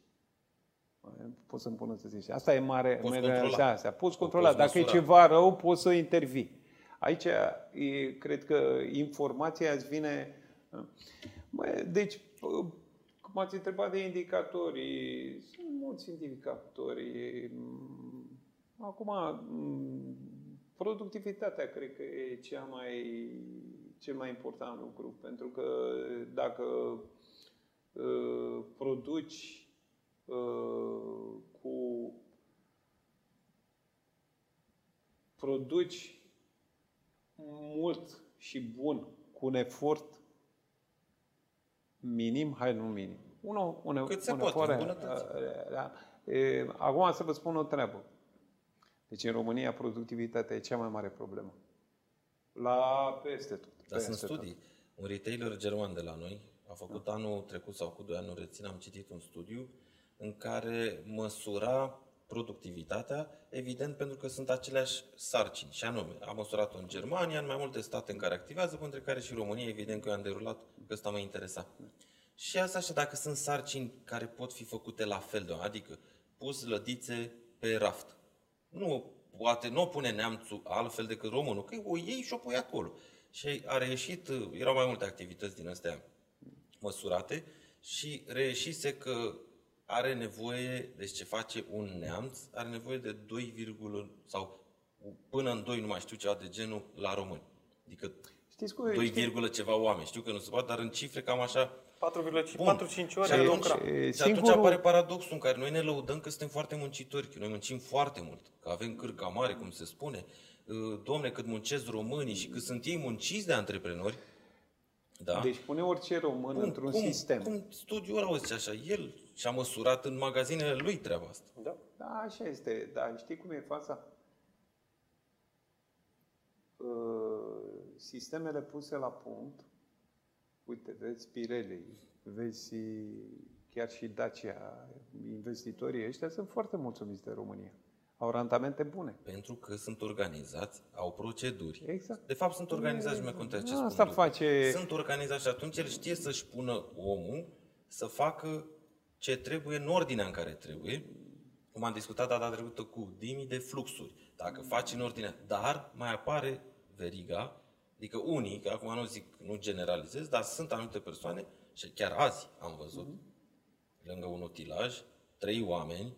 Poți să îmbunătățești. Asta e mare. Poți mare controla. Asta. Poți controla. Poți Dacă măsura. e ceva rău, poți să intervii. Aici, e, cred că informația îți vine... Bă, deci, cum ați întrebat de indicatori, sunt mulți indicatori. Acum, productivitatea cred că e cea mai... cel mai important lucru, pentru că dacă uh, produci uh, cu produci mult și bun cu un efort minim, hai nu minim. Uno, une, Cât se poate, îmbunătăți. Acum să vă spun o treabă. Deci în România productivitatea e cea mai mare problemă. La peste tot. Dar sunt studii. Un retailer german de la noi a făcut da. anul trecut sau cu doi ani, nu rețin, am citit un studiu în care măsura productivitatea, evident, pentru că sunt aceleași sarcini. Și anume, a măsurat-o în Germania, în mai multe state în care activează, între care și România, evident că eu am derulat, că ăsta mă interesa. Da. Și asta așa, dacă sunt sarcini care pot fi făcute la fel, de adică pus lădițe pe raft. Nu Poate nu o pune neamțul altfel decât românul, că o iei și o pui acolo. Și a reieșit, erau mai multe activități din astea măsurate și reieșise că are nevoie, deci ce face un neamț, are nevoie de doi, sau până în doi, nu mai știu ceva de genul, la români. Adică știți cum, doi, știți? ceva oameni. Știu că nu se poate, dar în cifre cam așa. patru virgulă patruzeci și cinci ore. Și atunci, e, și atunci apare paradoxul în care noi ne lăudăm că suntem foarte muncitori, că noi muncim foarte mult, că avem cârca mare, cum se spune. Dom'le, cât muncesc românii și cât sunt ei munciți de antreprenori. Da. Deci pune orice român cum, într-un cum, sistem. Cum studiul ăla o zice așa, el și-a măsurat în magazinele lui treaba asta. Da, da așa este. Dar știi cum e fața? Uh, sistemele puse la punct. Uite, vezi Pirelli, vezi chiar și Dacia, investitorii ăștia sunt foarte mulțumiți de România. Au randamente bune. Pentru că sunt organizați, au proceduri. Exact. De fapt, sunt organizați, nu mai contează ce spun. Asta face... Sunt organizați și atunci el știe să-și pună omul să facă ce trebuie în ordinea în care trebuie. Cum am discutat data trecută cu Dimi de fluxuri. Dacă faci în ordinea, dar mai apare veriga. Adică unii, că acum nu zic, nu generalizez, dar sunt anumite persoane, și chiar azi am văzut, mm-hmm. lângă un utilaj, trei oameni,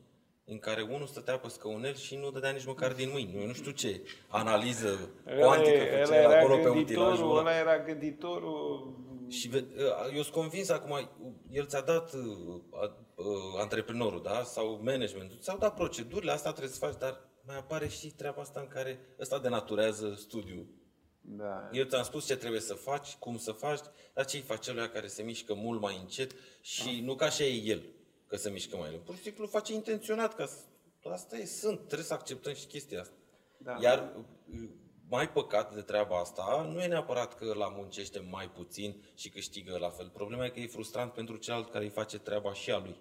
în care unul stătea pe scăunel și nu dădea nici măcar din mâini. Eu nu știu ce analiză cuantică făcea acolo pe utilajul ăla. Era gânditorul. Și eu sunt convins acum, el ți-a dat antreprenorul, da? Sau managementul, ți-au dat procedurile, asta trebuie să faci, dar mai apare și treaba asta în care ăsta denaturează studiul. Da. Eu ți-am spus ce trebuie să faci, cum să faci, dar ce-i face celuia care se mișcă mult mai încet și ah. nu ca așa e el, că se mișcă mai lent. Pur și simplu face intenționat, că asta e, sunt, trebuie să acceptăm și chestia asta. Da. Iar mai păcat de treaba asta nu e neapărat că la muncește mai puțin și câștigă la fel. Problema e că e frustrant pentru celălalt care îi face treaba și a lui.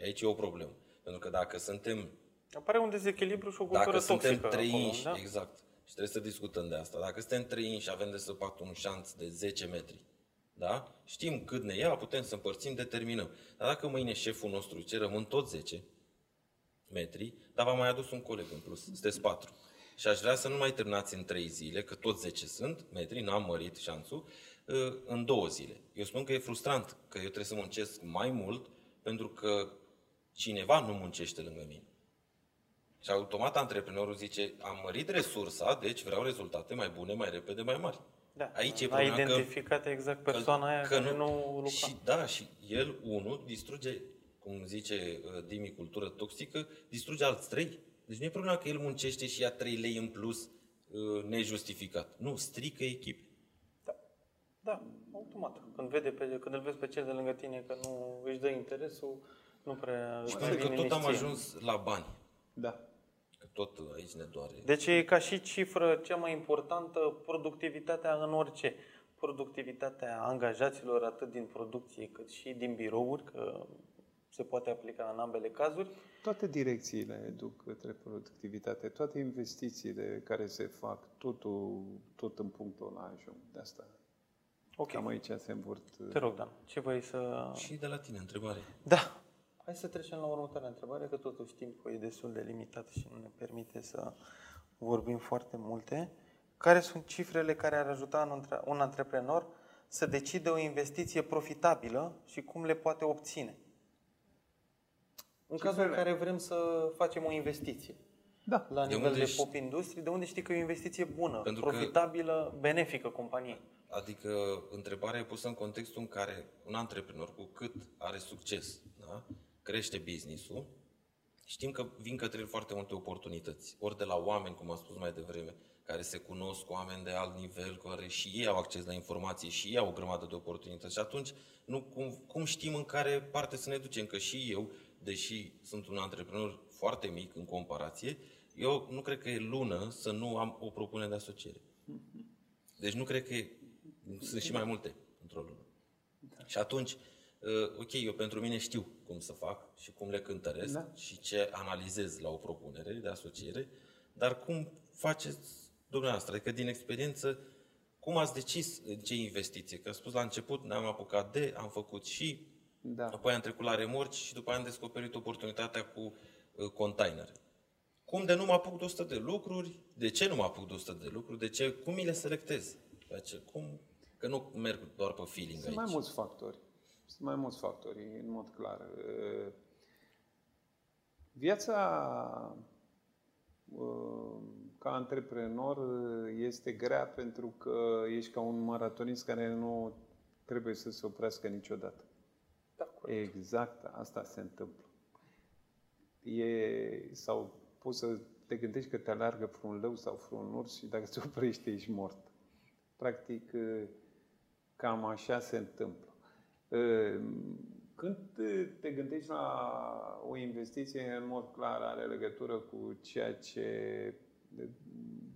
Aici e o problemă. Pentru că dacă suntem... Apare un dezechilibru și o cultură toxică. Dacă suntem trei inși, da? Exact. Și trebuie să discutăm de asta. Dacă suntem trei inși și avem de săpat un șanț de zece metri, da? Știm cât ne ia, putem să împărțim, determinăm. Dar dacă mâine șeful nostru ce rămân tot zece metri, dar v-a mai adus un coleg în plus, sunteți patru. Și aș vrea să nu mai terminați în trei zile, că tot zece sunt metri, n-am mărit șanțul, în două zile. Eu spun că e frustrant, că eu trebuie să muncesc mai mult, pentru că cineva nu muncește lângă mine. Și automat antreprenorul zice, am mărit resursa, deci vreau rezultate mai bune, mai repede, mai mari. Da. Aici e problema. A identificat că, exact persoana că, aia că care nu lucra. Și, da, și el, unul, distruge, cum zice Dimi, cultură toxică, distruge alți trei. Deci nu e problema că el muncește și ia trei lei în plus nejustificat. Nu, strică echipe. Da, da, automat. Când, vede pe, când îl vezi pe cel de lângă tine că nu își dă interesul, nu prea... Și pentru că tot am ajuns la bani. Da. Că tot aici ne doare. Deci e ca și cifră cea mai importantă, productivitatea în orice. Productivitatea angajaților atât din producție cât și din birouri, că se poate aplica în ambele cazuri. Toate direcțiile duc către productivitate, toate investițiile care se fac, totul, tot în punctul ăla ajung. De asta. Ok. Cam aici se învârt. Te rog, Dan, ce vrei să... Și de la tine întrebare. Da. Hai să trecem la următoarea întrebare, că totuși timpul e destul de limitat și nu ne permite să vorbim foarte multe. Care sunt cifrele care ar ajuta un antreprenor să decide o investiție profitabilă și cum le poate obține? În cazul în care vrem să facem o investiție, da, la nivel de, de Pop Industry, de unde știi că e o investiție bună, pentru profitabilă, benefică companiei? Adică întrebarea e pusă în contextul în care un antreprenor, cu cât are succes, da? Crește business-ul, știm că vin către el foarte multe oportunități. Ori de la oameni, cum am spus mai devreme, care se cunosc cu oameni de alt nivel, care și ei au acces la informații și ei au o grămadă de oportunități. Și atunci, nu, cum, cum știm în care parte să ne ducem? Că și eu, deși sunt un antreprenor foarte mic în comparație, eu nu cred că e lună să nu am o propunere de asociere. Deci nu cred că e, sunt și mai multe într-o lună. Da. Și atunci, ok, eu pentru mine știu cum să fac și cum le cântăresc, da, și ce analizez la o propunere de asociere, dar cum faceți dumneavoastră? Adică din experiență, cum ați decis în ce investiție? Că am spus la început, ne-am apucat de, am făcut și, da, apoi am trecut la remorci și după aia am descoperit oportunitatea cu containere. Cum de nu mă apuc de o sută de lucruri? De ce nu mă apuc de o sută de lucruri? De ce? Cum mi le selectez? Cum? Că nu merg doar pe feeling aici. Sunt mai mulți factori. Sunt mai mulți factori, în mod clar. Viața ca antreprenor este grea pentru că ești ca un maratonist care nu trebuie să se oprească niciodată. Exact, asta se întâmplă. E, sau poți să te gândești că te alargă vreun leu sau vreun urs și dacă te oprești ești mort. Practic, cam așa se întâmplă. Când te gândești la o investiție, în mod clar are legătură cu ceea ce, de,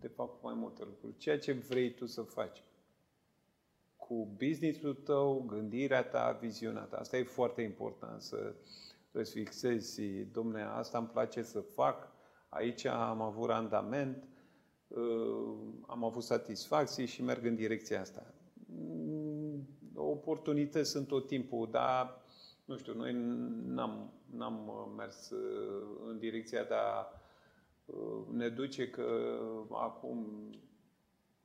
de fapt mai multe lucruri, ceea ce vrei tu să faci. Cu business-ul tău, gândirea ta, viziunea ta. Asta e foarte important, să îți fixezi, dom'le, asta îmi place să fac, aici am avut randament, am avut satisfacții și merg în direcția asta. Oportunități sunt tot timpul, dar nu știu, noi n-am, n-am mers în direcția, dar ne duce că acum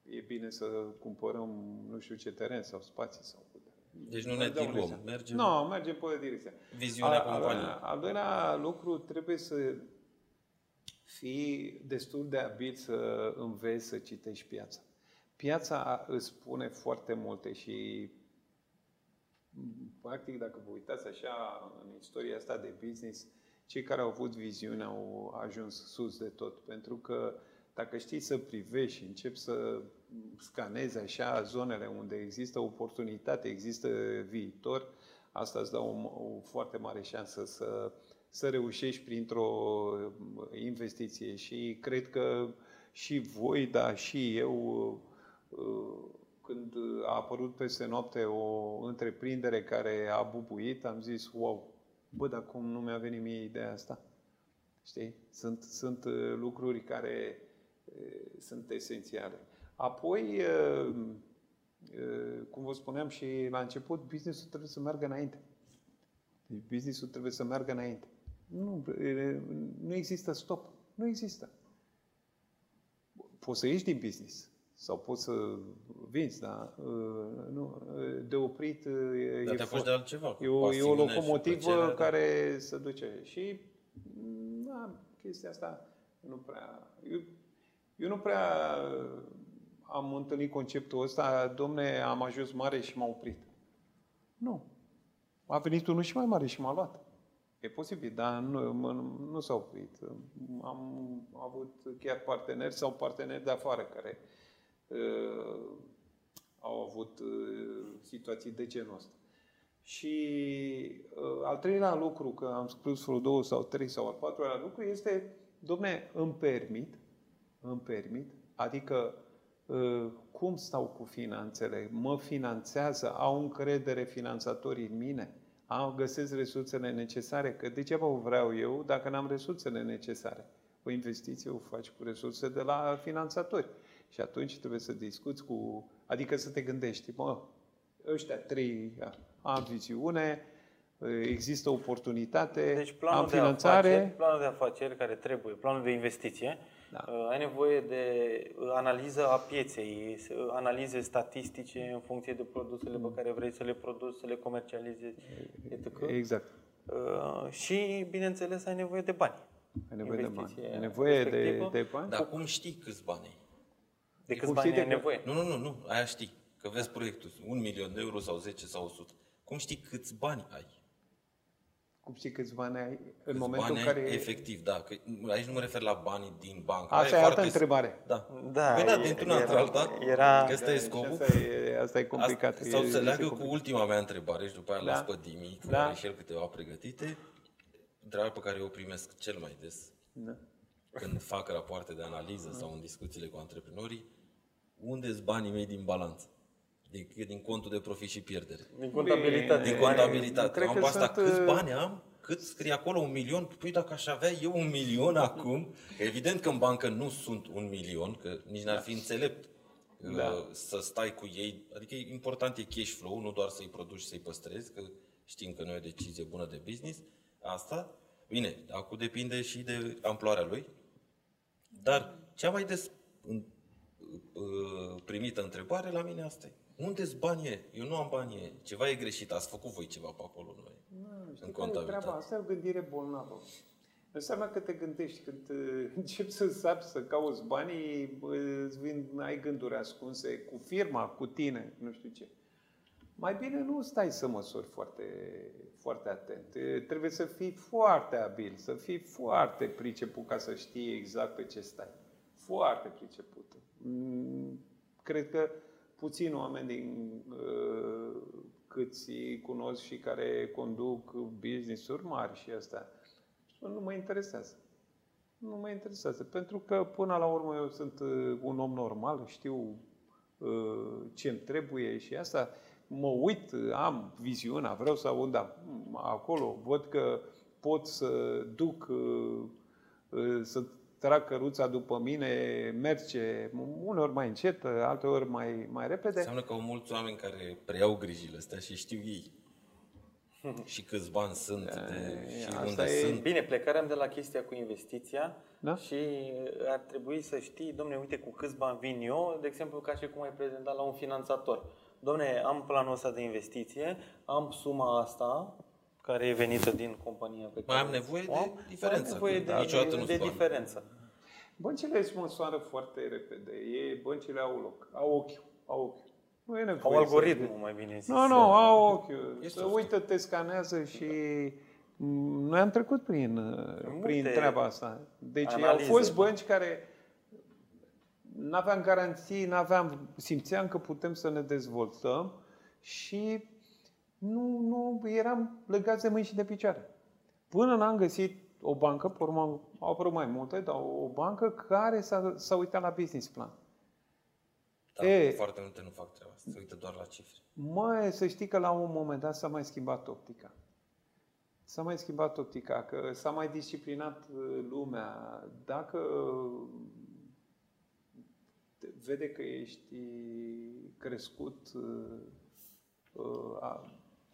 e bine să cumpărăm nu știu ce teren sau spații sau putere. Deci nu ne diluăm, mergem. Nu, mergem pe direcția. Viziunea companiei. Al doilea lucru, trebuie să fii destul de abil să înveți să citești piața. Piața îți spune foarte multe și practic, dacă vă uitați așa în istoria asta de business, cei care au avut viziune au ajuns sus de tot. Pentru că dacă știi să privești și începi să scanezi așa zonele unde există oportunitate, există viitor, asta îți dă o, o foarte mare șansă să, să reușești printr-o investiție. Și cred că și voi, dar și eu, când a apărut peste noapte o întreprindere care a bubuit, am zis, wow, bă, dar cum nu mi-a venit mie ideea asta? Știi? Sunt, sunt lucruri care sunt esențiale. Apoi, cum vă spuneam și la început, business-ul trebuie să meargă înainte. Deci business-ul trebuie să meargă înainte. Nu, nu există stop. Nu există. Poți să ieși din business sau poți să vinzi, dar nu, de oprit dar e, te apuci de altceva, e, o, e o locomotivă care se duce. Și na, chestia asta nu prea... Eu, eu nu prea am întâlnit conceptul ăsta, domne, am ajuns mare și m-a oprit. Nu. A venit unul și mai mare și m-a luat. E posibil, dar nu, nu, nu s-a oprit. Am avut chiar parteneri sau parteneri de afară care uh, au avut uh, situații de genul ăsta. Și uh, al treilea lucru, că am spus vreo două sau trei sau al patrulea lucru, este, domne, îmi permit, îmi permit, adică uh, cum stau cu finanțele, mă finanțează, au încredere finanțatorii în mine, am găsesc resursele necesare, că degeaba o vreau eu dacă n-am resursele necesare. O investiție o faci cu resurse de la finanțatori. Și atunci trebuie să discuți cu... Adică să te gândești, mă, ăștia trei am viziune, există oportunitate, deci planul am finanțare... De afaceri, planul de afaceri care trebuie, planul de investiție, da. Ai nevoie de analiză a pieței, analize statistice în funcție de produsele pe care vrei să le produci, să le comercializezi, et cetera. Exact. Și, bineînțeles, ai nevoie de bani. Ai nevoie investiție de bani. Ai nevoie de, de bani? Dar cum știi câți bani? De câți bani ai nevoie? Nu, nu, nu, nu, aia știi. Că vezi proiectul, un milion de euro sau zece sau o sută. Cum știi câți bani ai? Cum știi câți bani ai în câți momentul în care... Efectiv, da. Că aici nu mă refer la banii din bancă. Asta e altă întrebare. Da, da, păi da, dintr-una într alta, era... că ăsta e scopul. Asta e, asta e complicat. Asta, sau e, să leagă cu ultima mea întrebare și după aia da. las pe Dimi, da. care și el câteva pregătite. Întrebarea pe care eu o primesc cel mai des, da. când fac rapoarte de analiză da. sau în discuțiile cu antreprenorii, unde-s banii mei din balanță? Din, din contul de profit și pierdere. Din contabilitate. Din contabilitate. Am asta, sunt... câți bani am, cât scrie acolo, un milion. Păi dacă aș avea eu un milion acum, evident că în bancă nu sunt un milion, că nici n-ar fi înțelept da. să stai cu ei. Adică e important e cash flow, nu doar să-i produci și să-i păstrezi, că știm că nu e o decizie bună de business. Asta, bine, acum depinde și de amploarea lui. Dar cea mai des primită întrebare la mine asta e. Unde-s banii? Eu nu am banii. Ceva e greșit. Ați făcut voi ceva pe acolo, noi. Nu, știi care e treaba? Asta e o gândire bolnavă. Înseamnă că te gândești. Când începi să sapi, să cauți banii, îți vin, ai gânduri ascunse cu firma, cu tine, nu știu ce. Mai bine nu stai să măsori foarte, foarte atent. Trebuie să fii foarte abil, să fii foarte priceput ca să știi exact pe ce stai. Foarte priceput. Cred că puțini oameni din uh, câți cunosc și care conduc business-uri mari și astea, nu mă interesează. Nu mă interesează. Pentru că, până la urmă, eu sunt uh, un om normal, știu uh, ce-mi trebuie și asta. Mă uit, am viziunea, vreau să aud acolo. Văd că pot să duc, uh, uh, să trag căruța după mine, merge uneori mai încet, alteori mai, mai repede. Înseamnă că au mulți oameni care preiau grijile astea și știu ei și câți bani sunt de, și asta unde e... sunt. Bine, plecarea de la chestia cu investiția da? și ar trebui să știi, domne, uite cu câți bani vin eu, de exemplu, ca și cum ai prezentat la un finanțator. Domne, am planul ăsta de investiție, am suma asta, care e venită din compania pe care mai am nevoie o am, de diferență. Am nevoie de, de, de, de diferență. Băncile își măsoară foarte repede. Ei, băncile au loc, au ochiul, au ochiul. Nu e nevoie. Au algoritmul, mai bine zis. Nu, nu, au ochiul. Să uită, te scanează și... Da. Noi am trecut prin, prin treaba asta. Deci analize, au fost bănci care n-aveam garanții, n-aveam, simțeam că putem să ne dezvoltăm și... Nu, nu, eram legați de mâini și de picioare. Până n-am găsit o bancă, pe urmă au apărut mai multe, dar o bancă care s-a, s-a uitat la business plan. Da, e, foarte multe nu fac treaba asta, se uită doar la cifre. Mai să știi că la un moment dat s-a mai schimbat optica. S-a mai schimbat optica, că s-a mai disciplinat lumea. Dacă vede că ești crescut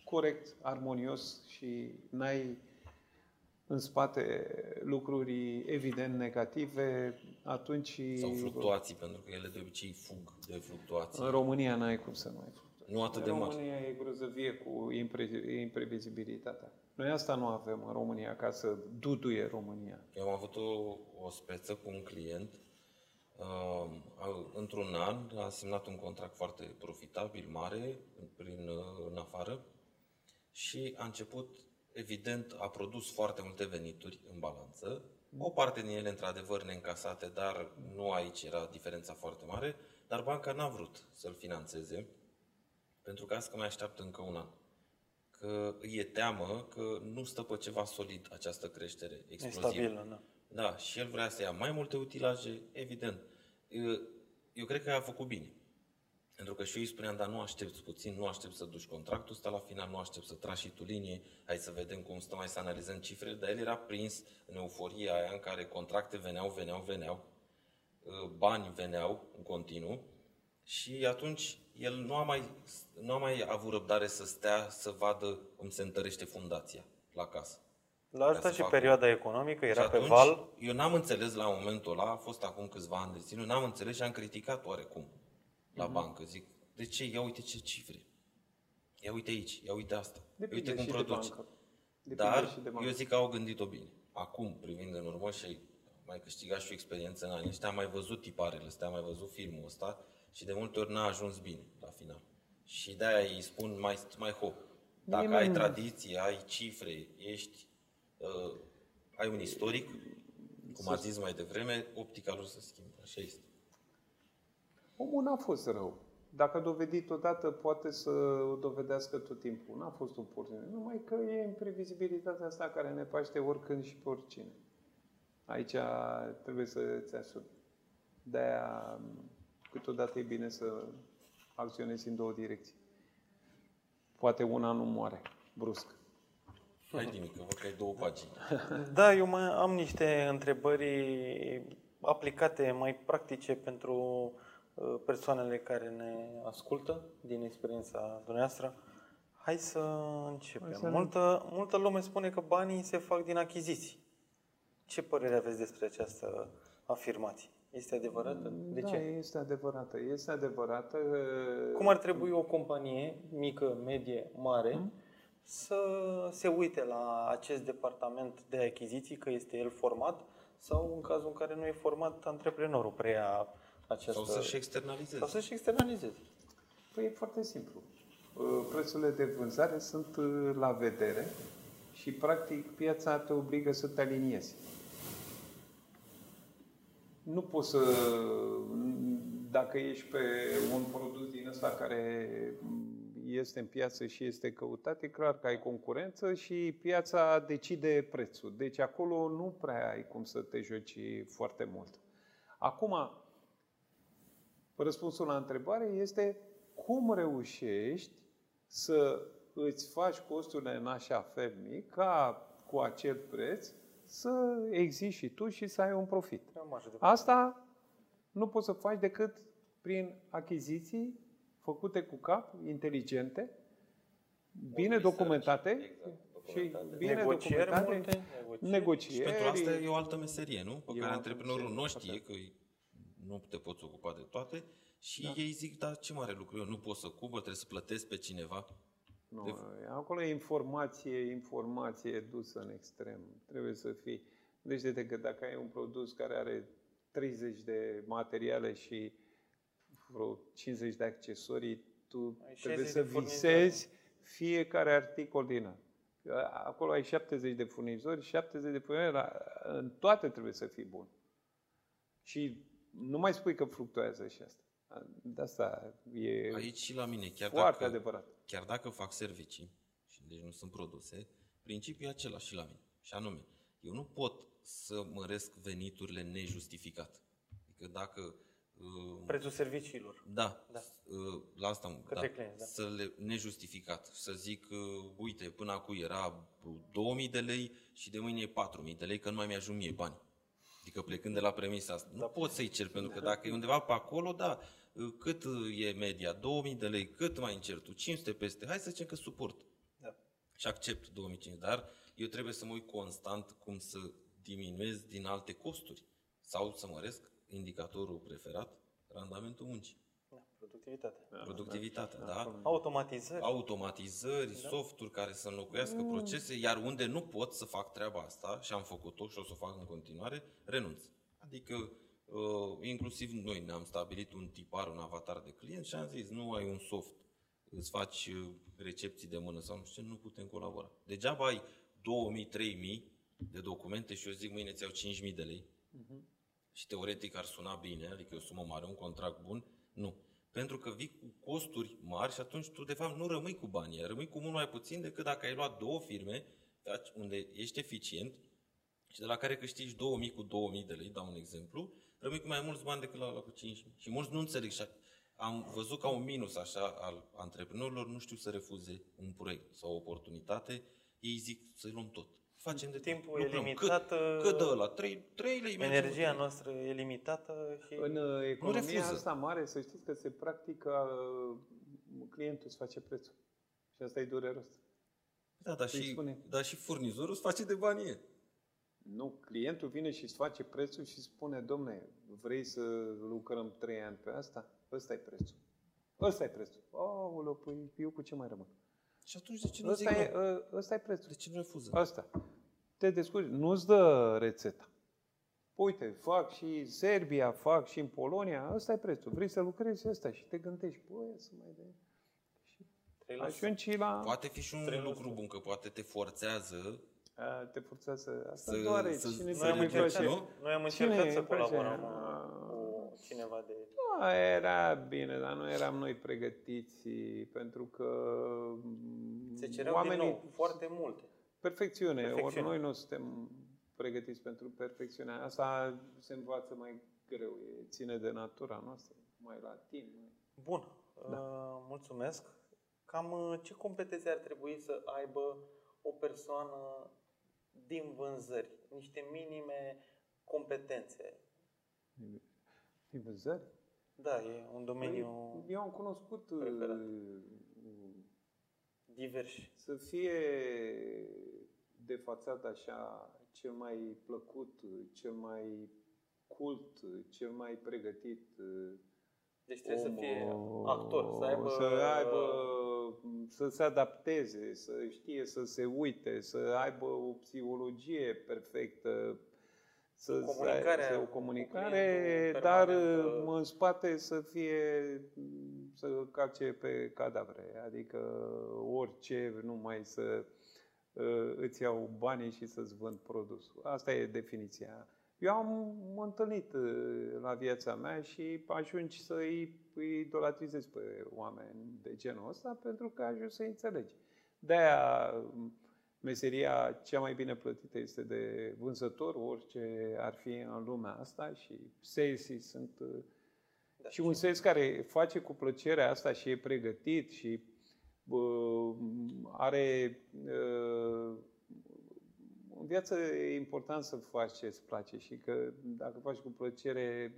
corect, armonios și n-ai în spate lucruri evident negative, atunci... Sau fluctuații, pentru că ele de obicei fug de fluctuații. În România n-ai cum să nu ai fluctuații. Nu atât de mult. În România e grozăvie cu impre... imprevizibilitatea. Noi asta nu avem în România, ca să duduie România. Eu am avut o, o speță cu un client. Într-un an a semnat un contract foarte profitabil, mare, prin, în afară, și a început, evident, a produs foarte multe venituri în balanță. O parte din ele, într-adevăr, neîncasate, dar nu aici era diferența foarte mare. Dar banca n-a vrut să-l finanțeze, pentru că asta mai așteaptă încă un an. Că îi e teamă că nu stă pe ceva solid această creștere explozivă. E stabilă, da. Da, și el vrea să ia mai multe utilaje, evident. Eu cred că a făcut bine. Pentru că și eu îi spuneam, dar nu aștepți puțin, nu aștept să duci contractul ăsta la final, nu aștept să tragi și tu linie, hai să vedem cum stăm, hai să analizăm cifrele, dar el era prins în euforia aia în care contracte veneau, veneau, veneau, bani veneau în continuu și atunci el nu a mai, nu a mai avut răbdare să stea, să vadă cum se întărește fundația la casă. La asta și perioada economică era pe val. Eu n-am înțeles la momentul ăla, a fost acum câțiva ani de ținut, n-am înțeles și am criticat oarecum la bancă. Zic, de ce? Ia uite ce cifre. Ia uite aici, ia uite asta. Uite cum produce. Dar eu zic că au gândit-o bine. Acum, privind în urmă și mai câștigat și o experiență în anii ăștia, am mai văzut tiparele astea, am mai văzut filmul ăsta și de multe ori n-a ajuns bine la final. Și de-aia îi spun mai, mai hop. Dacă ai tradiție, ai cifre, ești... Uh, ai un istoric, cum a zis mai devreme, optica lor se schimbă. Așa este. Omul n-a fost rău. Dacă a dovedit odată, poate să o dovedească tot timpul. N-a fost un porține. Numai că e imprevizibilitatea asta care ne paște oricând și pe oricine. Aici trebuie să-ți asumi. De-aia câteodată e bine să acționezi în două direcții. Poate una nu moare brusc. Hai, Dimic, văd că ai două pagini. Da, eu mai am niște întrebări aplicate, mai practice pentru persoanele care ne ascultă din experiența dumneavoastră. Hai să începem. Hai să multă, multă lume spune că banii se fac din achiziții. Ce părere aveți despre această afirmație? Este adevărată? De da, ce? este adevărată. Este adevărată. Cum ar trebui o companie mică, medie, mare, hmm? să se uite la acest departament de achiziții, că este el format, sau în cazul în care nu e format, antreprenorul preia această... Sau să-și externalizeze. Sau să-și externalizeze. Păi e foarte simplu. Prețurile de vânzare sunt la vedere și, practic, piața te obligă să te aliniezi. Nu poți să... Dacă ești pe un produs din ăsta care... este în piață și este căutat, e clar că ai concurență și piața decide prețul. Deci acolo nu prea ai cum să te joci foarte mult. Acum, răspunsul la întrebare este cum reușești să îți faci costurile în așa fel mic ca cu acel preț să exiști și tu și să ai un profit. Asta nu poți să faci decât prin achiziții făcute cu cap, inteligente, bine documentate, exact, documentate și bine negocieri documentate, multe, negocieri. negocieri. Și pentru asta e o altă meserie, nu? Pe care antreprenorul nu știe că nu te poți ocupa de toate și da. ei zic, dar ce mare lucru, eu nu pot să cubă, trebuie să plătesc pe cineva. Nu, de... acolo e informație, informație dusă în extrem. Trebuie să fii. Deci de că dacă ai un produs care are treizeci de materiale și vreo cincizeci de accesorii, tu trebuie să visezi fiecare articol din ăla. Acolo ai șaptezeci de furnizori, șaptezeci de furnizori, în toate trebuie să fii bun. Și nu mai spui că fluctuează și asta. De asta e aici și la mine, chiar foarte dacă, adevărat. Chiar dacă fac servicii, și deci nu sunt produse, principiul e același și la mine. Și anume, Eu nu pot să măresc veniturile nejustificat. Adică dacă... Prețul serviciilor. Da, da. La asta, da, clienți, da. Să le nejustificat. Să zic, uite, până acum era două mii de lei și de mâine e patru mii de lei, că nu mai mi-ajung mie bani. Adică plecând de la premisa asta. Da. Nu pot să-i cer, pentru că dacă e undeva pe acolo, da, cât e media? două mii de lei, cât mai încerc tu? cinci sute peste, hai să zicem că suport. Da. Și accept două mii cinci sute, dar eu trebuie să mă uit constant cum să diminuez din alte costuri sau să măresc indicatorul preferat, randamentul muncii. Da, productivitatea. Da, productivitatea, da. da. Automatizări. Automatizări, da. Softuri care să înlocuiască mm. procese, iar unde nu pot să fac treaba asta și am făcut-o și o să o fac în continuare, renunț. Adică, inclusiv noi ne-am stabilit un tipar, un avatar de client și am zis, nu ai un soft, îți faci recepții de mână sau nu știu ce, nu putem colabora. Degeaba ai două mii, trei mii de documente și eu zic, mâine ți-au cinci mii de lei. Mm-hmm. Și teoretic ar suna bine, adică o sumă mare, un contract bun, nu. Pentru că vii cu costuri mari și atunci tu de fapt nu rămâi cu banii, rămâi cu mult mai puțin decât dacă ai luat două firme unde ești eficient și de la care câștigi două mii cu două mii de lei, dau un exemplu, rămâi cu mai mulți bani decât la, la cu cinci mii. Și mulți nu înțeleg și am văzut ca un minus așa al antreprenorilor, nu știu să refuze un proiect sau o oportunitate, ei zic să-i luăm tot. Facem de timpul e limitat. Cât dă ăla? trei lei. Energia noastră e limitată. Și în economia asta mare, să știți că se practică clientul îți face prețul. Și asta e dureros. Da, dar și, da, și furnizorul îți face de bani. Nu, clientul vine și îți face prețul și spune, domne, vrei să lucrăm trei ani pe asta? Ăsta e prețul. Ăsta e prețul. Aoleu, păi eu cu ce mai rămân? Și atunci de ce nu zic e, ăsta e prețul. De ce nu refuză? Asta. Te descurci. Nu-ți dă rețeta. Uite, fac și Serbia, fac și în Polonia. Ăsta e prețul. Vrei să lucrezi asta și te gândești. Băi, să mai de... Și la... Poate fi și un trei lucru bun, că poate te forțează. A, te forțează. Asta să, doare. Să, Cine noi, am încercat, noi am încercat Cine să colaborăm cu cineva de... Da, era bine, dar nu eram noi pregătiți pentru că se cereau din nou foarte multe. Perfecțiune. Perfecțiune. Ori noi nu suntem pregătiți pentru perfecțiune. Asta se învață mai greu. E ține de natura noastră, mai la timp. Bun. Da. Uh, mulțumesc. Cam ce competențe ar trebui să aibă o persoană din vânzări? Niște minime competențe. Din vânzări? Da, e un domeniu... Eu am cunoscut... Preferat. Diversi. Să fie defațat așa, cel mai plăcut, cel mai cult, cel mai pregătit. Deci trebuie om, să fie actor, să aibă... Să, aibă, să se adapteze, să știe să se uite, să aibă o psihologie perfectă, să comunicare, o comunicare, dar în spate să fie să calce pe cadavre, adică orice, numai să îți iau banii și să-ți vând produsul. Asta e definiția. Eu am întâlnit la viața mea și ajungi să îi idolatrizezi pe oameni de genul ăsta pentru că ajungi să-i înțelegi. De-aia meseria cea mai bine plătită este de vânzător, orice ar fi în lumea asta, și salesii sunt... Da, și un sales care face cu plăcerea asta și e pregătit și uh, are... Uh, în viață e important să faci ce îți place și că dacă faci cu plăcere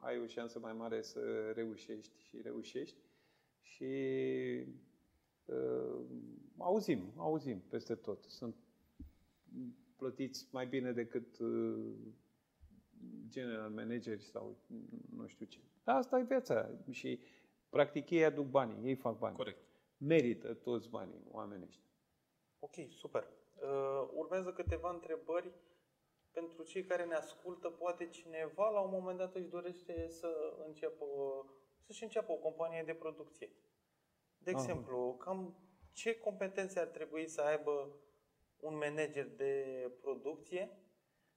ai o șansă mai mare să reușești și reușești. Și... Uh, auzim, auzim peste tot. Sunt plătiți mai bine decât uh, general manageri sau nu știu ce. Dar asta e viața și practic ei aduc banii, ei fac bani. Corect. Merită toți banii oamenii ăștia. Ok, super. Uh, urmează câteva întrebări pentru cei care ne ascultă. Poate cineva la un moment dat își dorește să înceapă, să-și înceapă o companie de producție. De exemplu, cam ce competențe ar trebui să aibă un manager de producție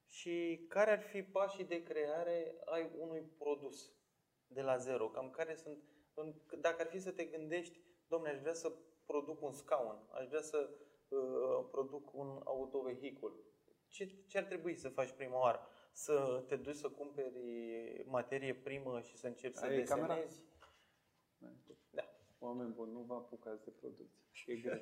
și care ar fi pașii de creare ai unui produs de la zero? Cam care sunt, dacă ar fi să te gândești, dom'le, aș vrea să produc un scaun, aș vrea să uh, produc un autovehicul. ce, ce ar trebui să faci prima oară? Să te duci să cumperi materie primă și să începi să desenezi? Camera? Da. Oameni buni, nu vă apucați de producție. E greu.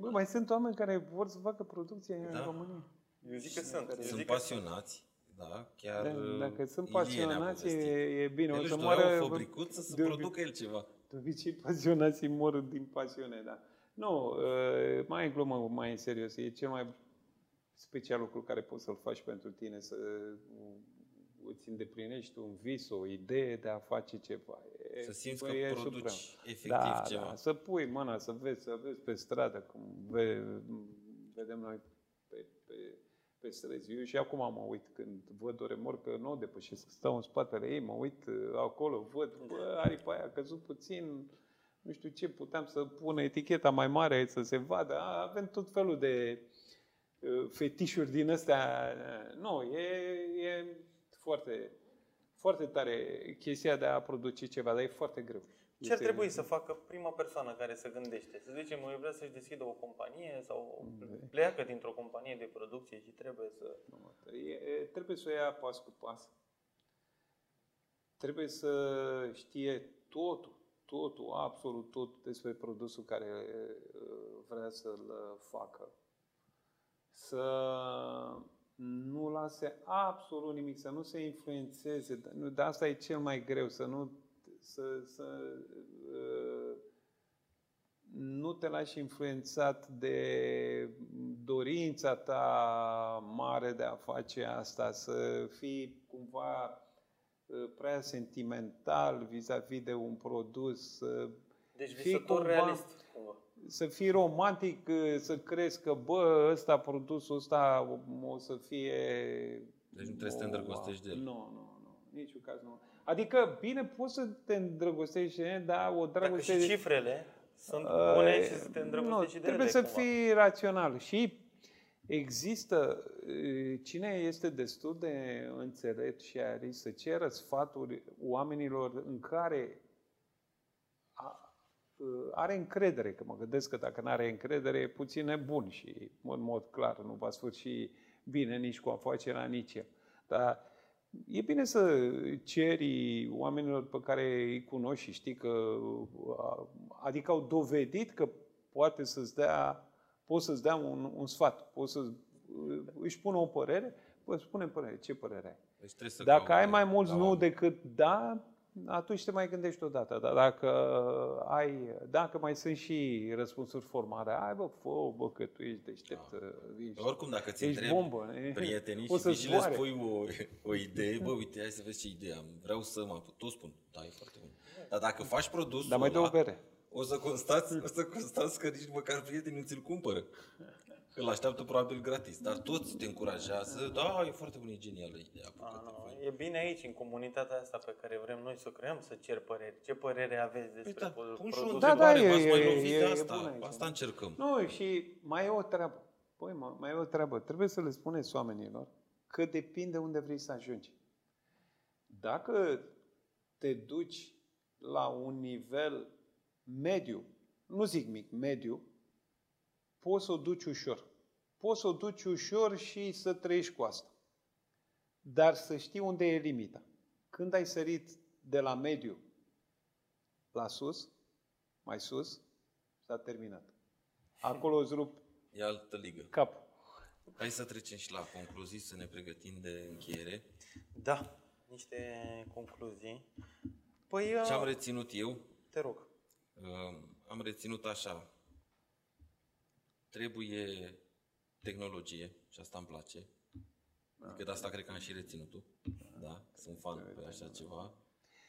Bă, mai sunt oameni care vor să facă producție da. în România. Eu zic că sunt. Sunt zic pasionați. Da, chiar da, dacă sunt pasionați, e, e bine. El își dorea o fabricuță să producă el ceva. De obicei, pasionații mor din pasiune, da. Nu, mai e glumă, mai e serios. E cel mai special lucru care poți să-l faci pentru tine, să îți îndeplinești un vis, o idee de a face ceva. Să simți că produci efectiv ceva. Să pui mâna, să vezi, să vezi pe stradă, cum vedem noi pe... pe străzi. Eu și acum mă uit când văd o remorcă nouă depășesc, stau în spatele ei, mă uit acolo, văd, bă, aripa aia a căzut puțin, nu știu ce, puteam să pun eticheta mai mare, să se vadă. A, avem tot felul de fetișuri din astea. Nu, e, e foarte, foarte tare chestia de a produce ceva, dar e foarte greu. Ce ar trebui să facă prima persoană care se gândește? Să zicem, eu vreau să-și deschidă o companie sau pleacă dintr-o companie de producție și trebuie să... Trebuie să o ia pas cu pas. Trebuie să știe totul, totul, absolut tot despre produsul care vrea să-l facă. Să nu lase absolut nimic, să nu se influențeze. Dar asta e cel mai greu, să nu... Să, să uh, nu te lași influențat de dorința ta mare de a face asta, să fii cumva uh, prea sentimental vis-a-vis de un produs. Să deci fii visător cumva, realist. Cumva. Să fii romantic, uh, să crezi că, bă, ăsta, produsul ăsta o, o să fie... Deci nu trebuie o, să te îndrăgostești de el. Nu, nu. Niciun caz nu. Adică, bine, poți să te îndrăgostești, dar o dragoste... Dacă și cifrele sunt bune uh, și să te îndrăgostești nu, de trebuie ele, să cumva. Fii rațional. Și există... Cine este destul de înțelept și are să ceră sfaturi oamenilor în care a, are încredere. Că mă gândesc că dacă nu are încredere, e puțin nebun și, în mod clar, nu va sfârși bine nici cu afacerea, nici el. Dar... E bine să ceri oamenilor pe care îi cunoști și știi că, adică au dovedit că poate să-ți dea, poți să-ți dea un, un sfat, poți să își pună o părere, poți spune părere, ce părere ai? Deci dacă ai mai mulți nu decât da, atunci te mai gândești odată. Dar dacă ai, dacă mai sunt și răspunsuri formale, ai bă, fă, bă, că tu ești deștept. Da. Ești, oricum, dacă ți întrebi prietenii și vigile spui o, o idee, bă, uite, hai să vezi ce idee am. Vreau să mă apuc. Tu spun, da, e foarte bun. Dar dacă faci produsul Dar mai dă o bere. O să constați, o să constați că nici măcar prietenii nu ți-l cumpără. Îl așteaptă probabil gratis, dar toți te încurajează. Da, e foarte bună, e genială ideea. A, no, e bine aici, în comunitatea asta pe care vrem noi să o creăm, să cer păreri. Ce părere aveți despre păi, produsul? Da, da, e, e, e, e bună aici. Asta încercăm. Nu, și mai e o treabă. Păi, mai e o treabă. Trebuie să le spuneți oamenilor că depinde unde vrei să ajungi. Dacă te duci la un nivel mediu, nu zic mic, mediu, poți să o duci ușor. Poți să o duci ușor și să trăiești cu asta. Dar să știi unde e limita. Când ai sărit de la mediu la sus, mai sus, s-a terminat. Acolo îți rup e altă ligă. Cap. Hai să trecem și la concluzii, să ne pregătim de încheiere. Da, niște concluzii. Păi, ce am reținut eu? Te rog. Am reținut așa. Trebuie tehnologie și asta îmi place. Adică de asta cred că am și reținut tu. Da? Sunt fan pe așa ceva.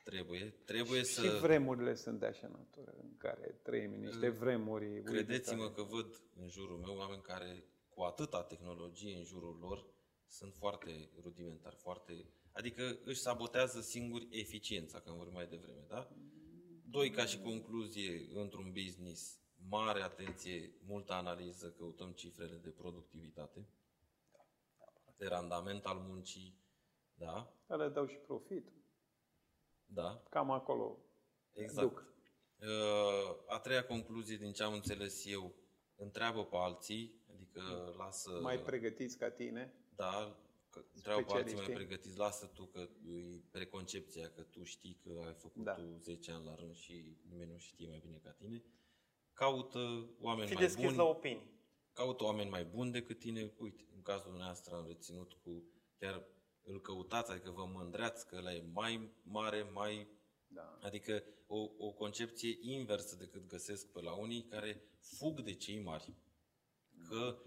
Trebuie. Trebuie și să... Și vremurile sunt de așa natură în care trăim niște vremuri... Credeți-mă că văd în jurul meu oameni care cu atâta tehnologie în jurul lor sunt foarte rudimentari, foarte... Adică își sabotează singuri eficiența, că am vorbit mai devreme. Da? Doi, ca și concluzie într-un business... Mare atenție, multă analiză, căutăm cifrele de productivitate, de randament al muncii, da? Ele dau și profit. Da. Cam acolo. Exact. Duc. A treia concluzie din ce am înțeles eu, întreabă pe alții, adică lasă... Mai pregătiți ca tine. Da, întreabă pe alții mai pregătiți, lasă tu, că e preconcepția că tu știi că ai făcut da. tu zece ani la rând și nimeni nu știe mai bine ca tine. Caută oameni Fii mai deschis buni. la opinii. Caută oameni mai buni decât tine. Uite, în cazul dumneavoastră am reținut cu... Chiar îl căutați, adică vă mândreați că ăla e mai mare, mai... Da. Adică o, o concepție inversă decât găsesc pe la unii care fug de cei mari. Că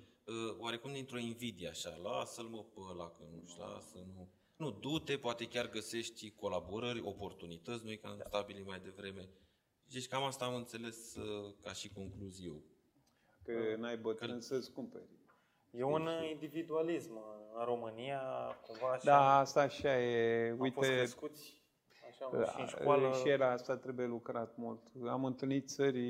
oarecum dintr-o invidie așa, lasă-l mă pe ăla, că nu știu, lasă, nu... Nu, du-te, poate chiar găsești colaborări, oportunități, noi că am stabilit mai devreme. Deci cam asta am înțeles ca și concluzie eu. Că n-ai bătrân să-ți cumperi. E un individualism în România, cumva așa. Da, asta așa e. Am Uite, fost crescuți așa, da, și în școală. Și era asta, trebuie lucrat mult. Am întâlnit țări,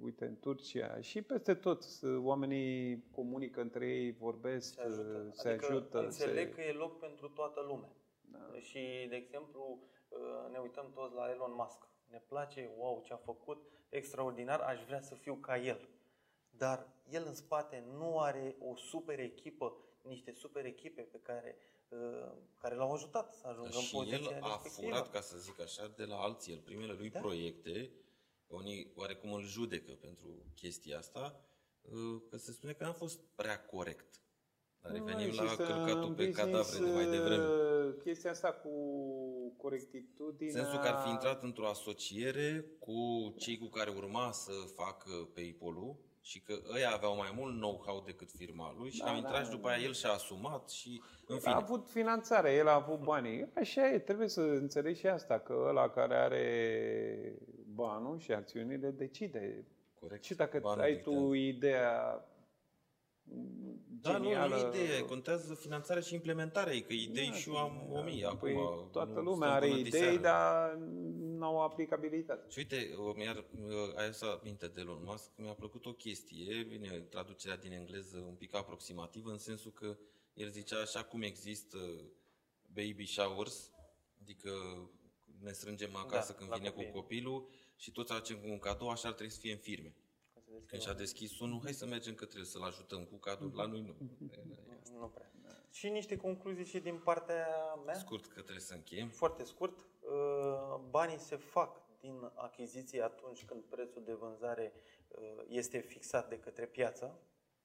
uite, în Turcia și peste tot. Oamenii comunică între ei, vorbesc, se ajută. Se adică ajută, înțeleg se... că e loc pentru toată lumea. Da. Și, de exemplu, ne uităm toți la Elon Musk. Ne place, wow, ce a făcut, extraordinar, aș vrea să fiu ca el. Dar el în spate nu are o super echipă, niște super echipe pe care, care l-au ajutat să ajungă în poziția respectivă. Și el a furat, ca să zic așa, de la alții. El primele lui da. proiecte, unii oarecum îl judecă pentru chestia asta, că se spune că n-a fost prea corect. Dar revenim la călcatul pe cadavre de mai devreme. Chestia asta cu corectitudinea... Sensul că ar fi intrat într-o asociere cu cei cu care urma să facă PayPal-ul, și că ăia aveau mai mult know-how decât firma lui și da, am intrat da, și după aia el și-a asumat și în fine. A avut finanțare, el a avut banii. Așa e, trebuie să înțelegi și asta, că ăla care are banul și acțiunile decide. Corect. Și dacă banul ai dictat. tu ideea genială... Da, nu, nu idee, contează finanțarea și implementarea ei, că idei da, și eu am o mie da, acum. Păi, toată lumea are idei, dar... n-au aplicabilitate. Și uite, mi-ar, ai să minte de Elon Musk, mi-a plăcut o chestie, vine traducerea din engleză un pic aproximativă, în sensul că el zicea așa cum există baby showers, adică ne strângem acasă da, când vine copil. cu copilul și toți facem cu un cadou, așa ar trebui să fie în firme. Când și-a deschis unul, hai să mergem către el, să-l ajutăm cu cadou, la noi nu. Nu prea. Și niște concluzii și din partea mea. Scurt, că trebuie să încheiem. Foarte scurt. Banii se fac din achiziții atunci când prețul de vânzare este fixat de către piață.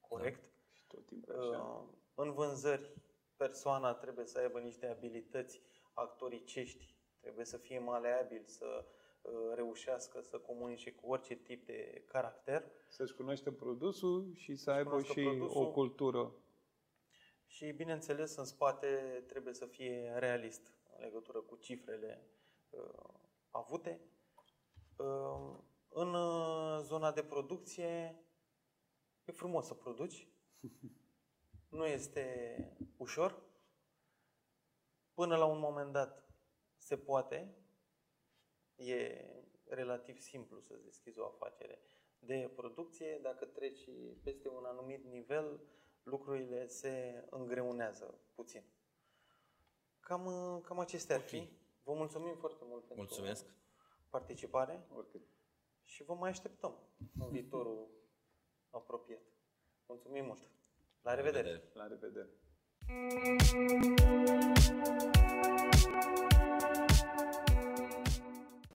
Corect. Și tot timpul așa. În vânzări, persoana trebuie să aibă niște abilități actoricești. Trebuie să fie maleabil, să reușească să comunice cu orice tip de caracter. Să-și cunoaște produsul și să aibă și produsul. o cultură. Și, bineînțeles, în spate trebuie să fie realist în legătură cu cifrele uh, avute. Uh, în zona de producție e frumos să produci. Nu este ușor. Până la un moment dat se poate. E relativ simplu să-ți deschizi o afacere de producție. Dacă treci peste un anumit nivel, lucrurile se îngreunează puțin. Cam, cam acestea okay. ar fi. Vă mulțumim foarte mult pentru Mulțumesc. participare okay. și vă mai așteptăm în viitorul apropiat. Mulțumim mult! La revedere! La revedere! La revedere.